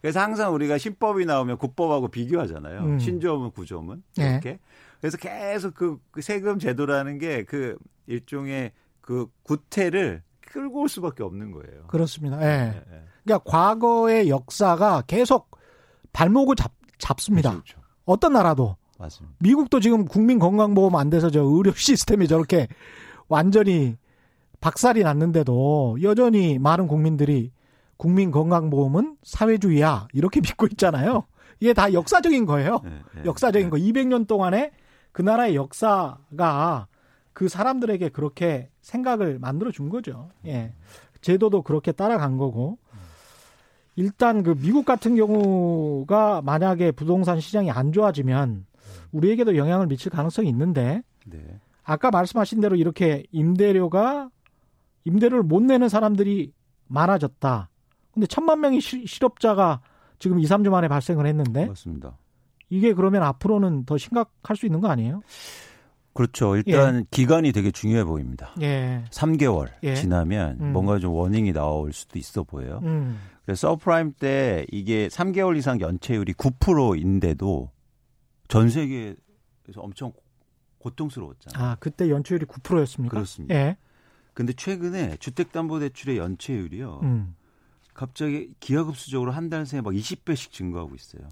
그래서 항상 우리가 신법이 나오면 국법하고 비교하잖아요. 신조문, 구조문. 이렇게. 그래서 계속 그 세금 제도라는 게 그 일종의 그 구태를 끌고 올 수밖에 없는 거예요. 그렇습니다. 그러니까 과거의 역사가 계속 발목을 잡습니다. 그렇죠. 어떤 나라도. 맞습니다. 미국도 지금 국민건강보험 안 돼서 저 의료 시스템이 저렇게 완전히 박살이 났는데도 여전히 많은 국민들이 국민건강보험은 사회주의야 이렇게 믿고 있잖아요. 이게 다 역사적인 거예요. 역사적인 거. 200년 동안에 그 나라의 역사가 그 사람들에게 그렇게 생각을 만들어준 거죠. 제도도 그렇게 따라간 거고. 일단 그 미국 같은 경우가 만약에 부동산 시장이 안 좋아지면 우리에게도 영향을 미칠 가능성이 있는데 아까 말씀하신 대로 이렇게 임대료를 못 내는 사람들이 많아졌다. 근데 1,000만 명의 실업자가 지금 2, 3주 만에 발생을 했는데 맞습니다. 이게 그러면 앞으로는 더 심각할 수 있는 거 아니에요? 그렇죠. 일단 기간이 되게 중요해 보입니다. 3개월 지나면 뭔가 좀 워닝이 나올 수도 있어 보여요. 그래서 서브프라임 때 이게 3개월 이상 연체율이 9%인데도 전 세계에서 엄청 고통스러웠잖아요. 그때 연체율이 9%였습니까? 그렇습니다. 근데 최근에 주택담보대출의 연체율이요. 갑자기 기하급수적으로 한 달 새에 막 20배씩 증가하고 있어요.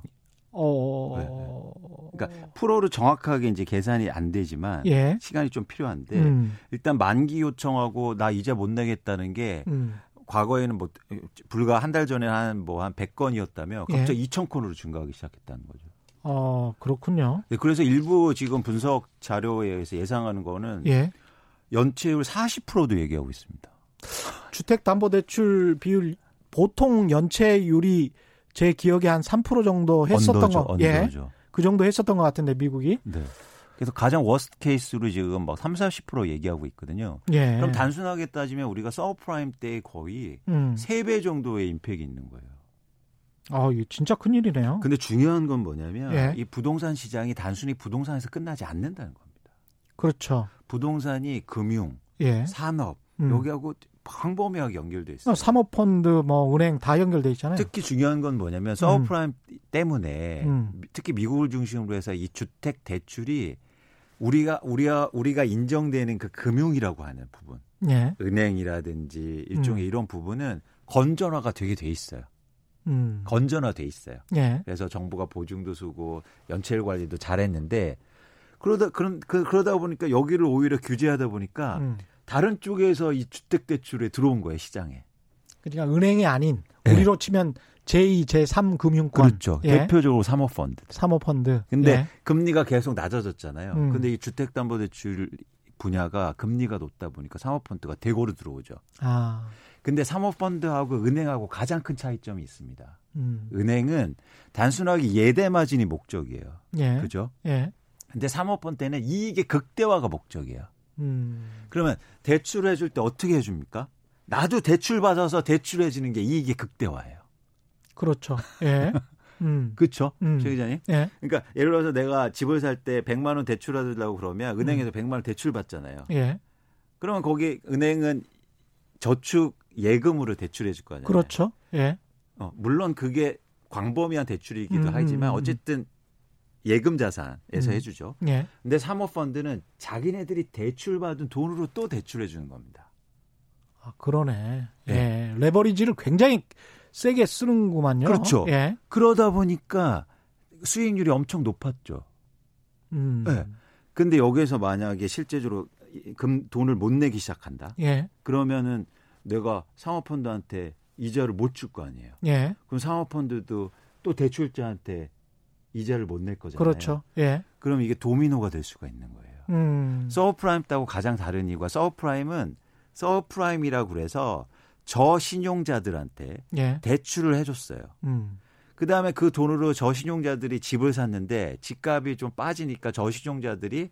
그러니까 프로로 정확하게 이제 계산이 안 되지만 시간이 좀 필요한데 일단 만기 요청하고 나 이자 못 내겠다는 게 과거에는 뭐 불과 한 달 전에 한 100건이었다며 갑자기 2,000건으로 증가하기 시작했다는 거죠. 그렇군요. 네, 그래서 일부 지금 분석 자료에 의해서 예상하는 거는 연체율 40%도 얘기하고 있습니다. 주택담보대출 비율 보통 연체율이 제 기억에 한 3% 정도 했었던 그 정도 했었던 것 같은데 미국이. 그래서 가장 워스트 케이스로 지금 막 30, 40% 얘기하고 있거든요. 그럼 단순하게 따지면 우리가 서브프라임 때 거의 3배 정도의 임팩이 있는 거예요. 아, 이게 진짜 큰일이네요. 근데 중요한 건 뭐냐면 예. 이 부동산 시장이 단순히 부동산에서 끝나지 않는다는 겁니다. 그렇죠. 부동산이 금융, 예. 산업 여기하고 광범위하게 연결돼 있어요. 사모펀드, 뭐 은행 다 연결돼 있잖아요. 특히 중요한 건 뭐냐면 서브프라임 때문에 특히 미국을 중심으로 해서 이 주택 대출이 우리가 인정되는 그 금융이라고 하는 부분, 예. 은행이라든지 일종의 이런 부분은 건전화가 되게 돼 있어요. 건전화돼 있어요. 예. 그래서 정부가 보증도 쓰고 연체율 관리도 잘했는데 그러다 보니까 여기를 오히려 규제하다 보니까. 다른 쪽에서 이 주택대출에 들어온 거예요, 시장에. 그러니까 은행이 아닌, 우리로 네. 치면 제2, 제3금융권. 그렇죠. 예. 대표적으로 사모펀드. 사모펀드. 근데 예. 금리가 계속 낮아졌잖아요. 근데 이 주택담보대출 분야가 금리가 높다 보니까 사모펀드가 대거로 들어오죠. 아. 근데 사모펀드하고 은행하고 가장 큰 차이점이 있습니다. 은행은 단순하게 예대마진이 목적이에요. 예. 그죠? 예. 근데 사모펀드는 이익의 극대화가 목적이에요. 그러면 대출을 해줄 때 어떻게 해줍니까? 나도 대출 받아서 대출해지는 게 이익의 극대화예요. 그렇죠. 예. 그렇죠. 최 기자님. 예. 그러니까 예를 들어서 내가 집을 살 때 100만 원 대출하려고 그러면 은행에서 100만 원 대출 받잖아요. 예. 그러면 거기 은행은 저축 예금으로 대출해줄 거 아니에요. 그렇죠. 예. 물론 그게 광범위한 대출이기도 하지만 어쨌든. 예금 자산에서 해주죠. 예. 근데 사모펀드는 자기네들이 대출받은 돈으로 또 대출해 주는 겁니다. 아, 그러네. 예. 예. 레버리지를 굉장히 세게 쓰는구만요. 그렇죠. 예. 그러다 보니까 수익률이 엄청 높았죠. 예. 근데 여기에서 만약에 실제적으로 돈을 못 내기 시작한다. 예. 그러면은 내가 사모펀드한테 이자를 못 줄 거 아니에요. 예. 그럼 사모펀드도 또 대출자한테 이자를 못 낼 거잖아요. 그렇죠. 예. 그럼 이게 도미노가 될 수가 있는 거예요. 서브프라임 따고 가장 다른 이유가 서브프라임은 서브프라임이라고 그래서 저신용자들한테 예. 대출을 해줬어요. 그다음에 그 돈으로 저신용자들이 집을 샀는데 집값이 좀 빠지니까 저신용자들이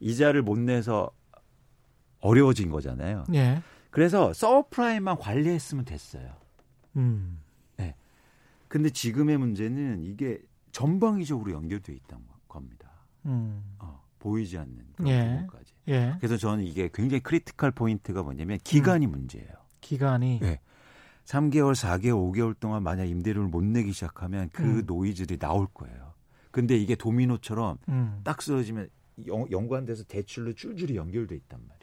이자를 못 내서 어려워진 거잖아요. 예. 그래서 서브프라임만 관리했으면 됐어요. 네. 근데 지금의 문제는 이게 전방위적으로 연결되어 있다는 겁니다. 보이지 않는 그런 예. 부분까지. 예. 그래서 저는 이게 굉장히 크리티컬 포인트가 뭐냐면 기간이 문제예요. 기간이. 네. 3개월, 4개월, 5개월 동안 만약 임대료를 못 내기 시작하면 그 노이즈들이 나올 거예요. 근데 이게 도미노처럼 딱 쓰러지면 연관돼서 대출로 줄줄이 연결돼 있단 말이죠.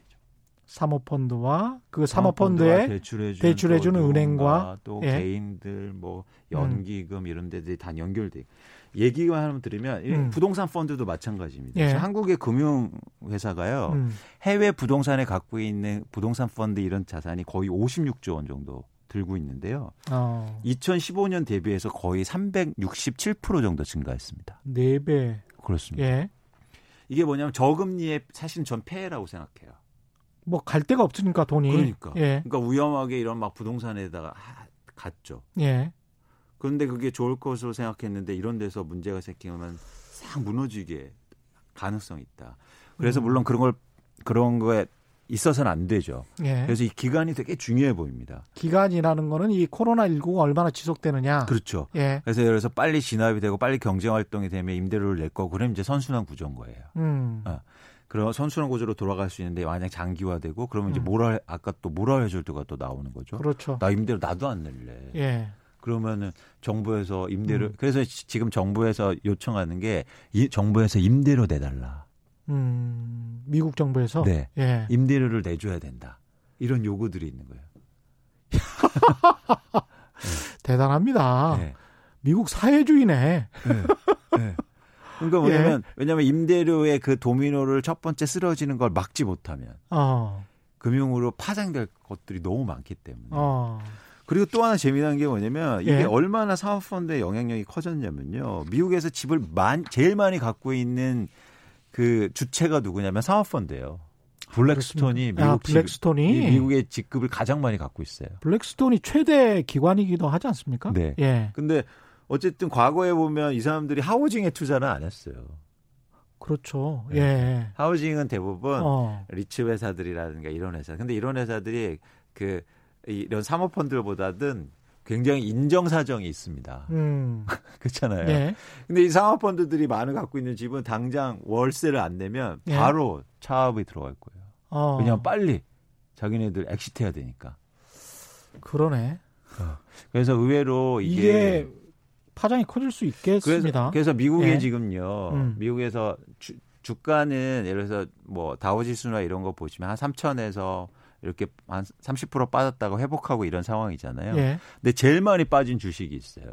사모펀드와 그 사모펀드에 대출해주는 은행과 또 예. 개인들 뭐 연기금 이런 데들이 다 연결돼. 얘기만 하면 들으면 부동산 펀드도 마찬가지입니다. 예. 한국의 금융회사가요 해외 부동산에 갖고 있는 부동산 펀드 이런 자산이 거의 56조 원 정도 들고 있는데요. 2015년 대비해서 거의 367% 정도 증가했습니다. 4배. 그렇습니다. 예. 이게 뭐냐면 저금리에 사실 전 폐해라고 생각해요. 뭐 갈 데가 없으니까 돈이. 그러니까. 예. 그러니까 위험하게 이런 막 부동산에다가 갔죠. 예. 그런데 그게 좋을 것으로 생각했는데 이런 데서 문제가 생기면 싹 무너지게 가능성이 있다. 그래서 물론 그런 거에 있어서는 안 되죠. 예. 그래서 이 기간이 되게 중요해 보입니다. 기간이라는 거는 이 코로나19가 얼마나 지속되느냐. 그렇죠. 예. 그래서 예를 들어서 빨리 진압이 되고 빨리 경제활동이 되면 임대료를 낼 거고 그러면 이제 선순환 구조인 거예요. 그럼 선순환 구조로 돌아갈 수 있는데 만약 장기화되고 그러면 이제 아까 또 몰아해줄 때가 또 나오는 거죠. 그렇죠. 나 임대료 나도 안 낼래. 예. 그러면은 정부에서 임대료 그래서 지금 정부에서 요청하는 게 정부에서 임대료 내달라. 미국 정부에서 네. 예. 임대료를 내줘야 된다. 이런 요구들이 있는 거예요. 대단합니다. 네. 미국 사회주의네. 네. 네. 그러니까 뭐냐면 예. 왜냐하면 임대료의 그 도미노를 첫 번째 쓰러지는 걸 막지 못하면 금융으로 파장될 것들이 너무 많기 때문에. 그리고 또 하나 재미난 게 뭐냐면 이게 예. 얼마나 사모펀드의 영향력이 커졌냐면요. 미국에서 집을 제일 많이 갖고 있는 그 주체가 누구냐면 사모펀드예요. 블랙스톤이 미국의 집급을 가장 많이 갖고 있어요. 블랙스톤이 최대 기관이기도 하지 않습니까? 네. 예. 근데 어쨌든 과거에 보면 이 사람들이 하우징에 투자는 안 했어요. 그렇죠. 예. 네. 하우징은 대부분 리츠 회사들이라든가 이런 회사. 근데 이런 회사들이 이런 사모펀드보다는 굉장히 인정사정이 있습니다. 그렇잖아요. 네. 근데 이 상업펀드들이 많이 갖고 있는 집은 당장 월세를 안 내면 바로 차압이 들어갈 거예요. 왜냐하면 빨리 자기네들 엑시트해야 되니까. 그러네. 그래서 의외로 이게 파장이 커질 수 있겠습니다. 그래서 미국에 지금요. 미국에서 주가는 예를 들어서 뭐 다우 지수나 이런 거 보시면 한 3,000에서 이렇게 한 30% 빠졌다가 회복하고 이런 상황이잖아요. 근데 제일 많이 빠진 주식이 있어요.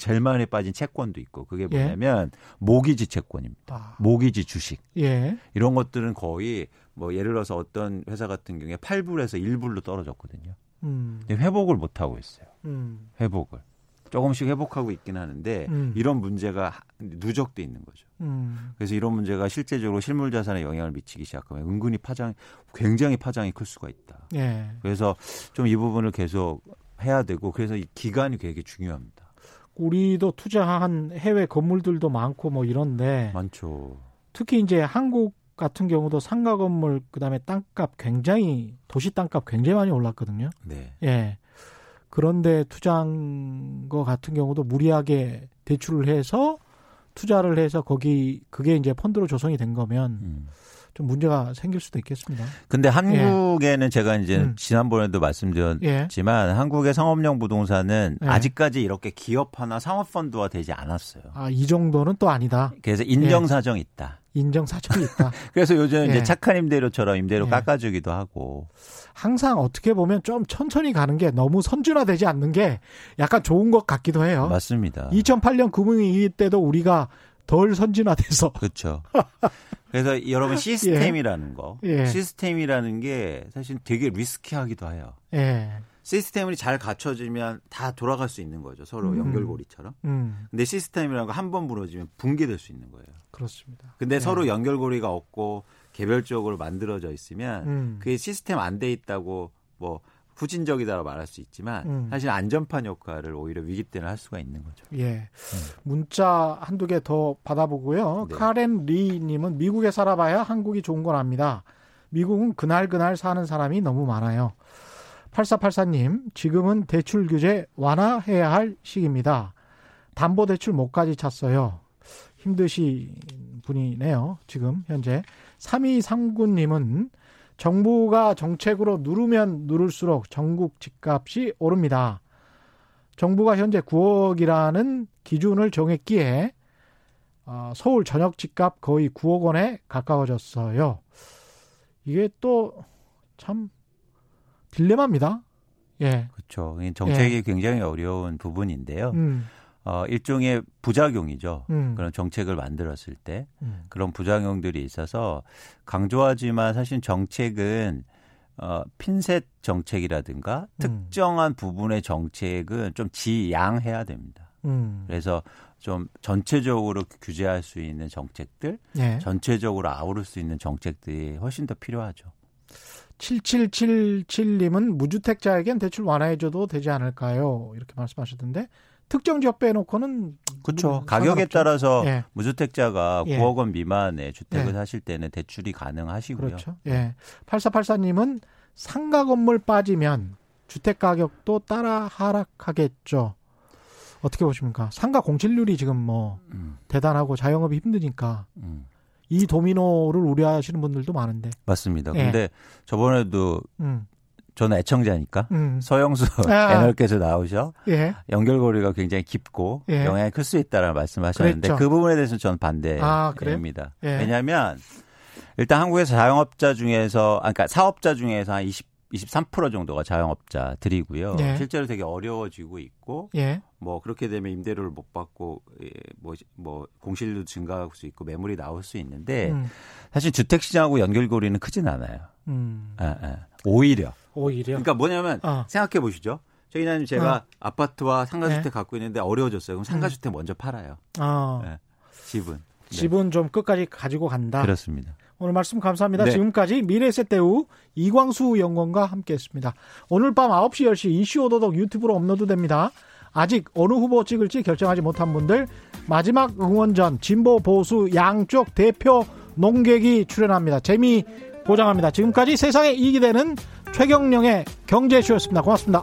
제일 많이 빠진 채권도 있고 그게 뭐냐면 모기지 채권입니다. 모기지 주식. 이런 것들은 거의 뭐 예를 들어서 어떤 회사 같은 경우에 8불에서 1불로 떨어졌거든요. 근데 회복을 못 하고 있어요. 회복을. 조금씩 회복하고 있긴 하는데 이런 문제가 누적돼 있는 거죠. 그래서 이런 문제가 실제적으로 실물 자산에 영향을 미치기 시작하면 은근히 굉장히 파장이 클 수가 있다. 그래서 좀 이 부분을 계속 해야 되고 그래서 이 기간이 되게 중요합니다. 우리도 투자한 해외 건물들도 많고 뭐 이런데 많죠. 특히 이제 한국 같은 경우도 상가 건물 그다음에 땅값 굉장히 도시 땅값 굉장히 많이 올랐거든요. 네. 예. 그런데 투자한 거 같은 경우도 무리하게 대출을 해서 투자를 해서 그게 이제 펀드로 조성이 된 거면 좀 문제가 생길 수도 있겠습니다. 근데 한국에는 제가 이제 지난번에도 말씀드렸지만 한국의 상업용 부동산은 아직까지 이렇게 기업 하나 상업펀드화 되지 않았어요. 아, 이 정도는 또 아니다. 그래서 인정사정이 있다. 인정사정이 있다. 그래서 요즘 이제 착한 임대료처럼 임대료 깎아주기도 하고. 항상 어떻게 보면 좀 천천히 가는 게 너무 선진화되지 않는 게 약간 좋은 것 같기도 해요. 맞습니다. 2008년 금융위기 때도 우리가 덜 선진화돼서. 그렇죠. 그래서 여러분 시스템이라는 거. 시스템이라는 게 사실 되게 리스키하기도 해요. 시스템이 잘 갖춰지면 다 돌아갈 수 있는 거죠. 서로 연결고리처럼. 근데 시스템이라는 거 한 번 무너지면 붕괴될 수 있는 거예요. 그렇습니다. 근데 서로 연결고리가 없고 개별적으로 만들어져 있으면 그게 시스템 안 돼 있다고 뭐 후진적이다라고 말할 수 있지만 사실 안전판 역할을 오히려 위기 때는 할 수가 있는 거죠. 문자 한두 개 더 받아보고요. 네. 카렌 리 님은 미국에 살아봐야 한국이 좋은 건 압니다. 미국은 그날그날 사는 사람이 너무 많아요. 8484님, 지금은 대출 규제 완화해야 할 시기입니다. 담보대출 목까지 찼어요. 힘드신 분이네요. 지금 현재. 3239님은 정부가 정책으로 누르면 누를수록 전국 집값이 오릅니다. 정부가 현재 9억이라는 기준을 정했기에 서울 전역 집값 거의 9억 원에 가까워졌어요. 이게 또 참 딜레마입니다. 그렇죠. 정책이 굉장히 어려운 부분인데요. 일종의 부작용이죠. 그런 정책을 만들었을 때 그런 부작용들이 있어서 강조하지만 사실 정책은 핀셋 정책이라든가 특정한 부분의 정책은 좀 지양해야 됩니다. 그래서 좀 전체적으로 규제할 수 있는 정책들, 전체적으로 아우를 수 있는 정책들이 훨씬 더 필요하죠. 7777님은 무주택자에겐 대출 완화해줘도 되지 않을까요? 이렇게 말씀하셨던데 특정 지역 빼놓고는 그렇죠. 가격에 따라서 무주택자가 9억 원 미만의 주택을 사실 때는 대출이 가능하시고요. 그렇죠. 8484님은 상가 건물 빠지면 주택 가격도 따라 하락하겠죠. 어떻게 보십니까? 상가 공실률이 지금 뭐 대단하고 자영업이 힘드니까. 이 도미노를 우려하시는 분들도 많은데. 맞습니다. 근데 저번에도 저는 애청자니까 서영수 애널께서 나오셔. 연결고리가 굉장히 깊고 영향이 클 수 있다라는 말씀하셨는데 그랬죠. 그 부분에 대해서는 저는 반대입니다. 왜냐하면 일단 한국에서 자영업자 중에서 그러니까 사업자 중에서 한 23% 정도가 자영업자들이고요. 실제로 되게 어려워지고 있고, 뭐 그렇게 되면 임대료를 못 받고, 뭐 공실도 증가할 수 있고 매물이 나올 수 있는데 사실 주택 시장하고 연결고리는 크진 않아요. 오히려. 그러니까 뭐냐면 생각해 보시죠. 저희는 제가 아파트와 상가주택 갖고 있는데 어려워졌어요. 그럼 상가주택 먼저 팔아요. 집은 좀 끝까지 가지고 간다. 그렇습니다. 오늘 말씀 감사합니다. 지금까지 미래에셋 다우 이광수 연구원과 함께했습니다. 오늘 밤 9시 10시 이슈 오도독 유튜브로 업로드됩니다. 아직 어느 후보 찍을지 결정하지 못한 분들 마지막 응원전 진보 보수 양쪽 대표 농객이 출연합니다. 재미 보장합니다. 지금까지 세상에 이익이 되는 최경령의 경제쇼였습니다. 고맙습니다.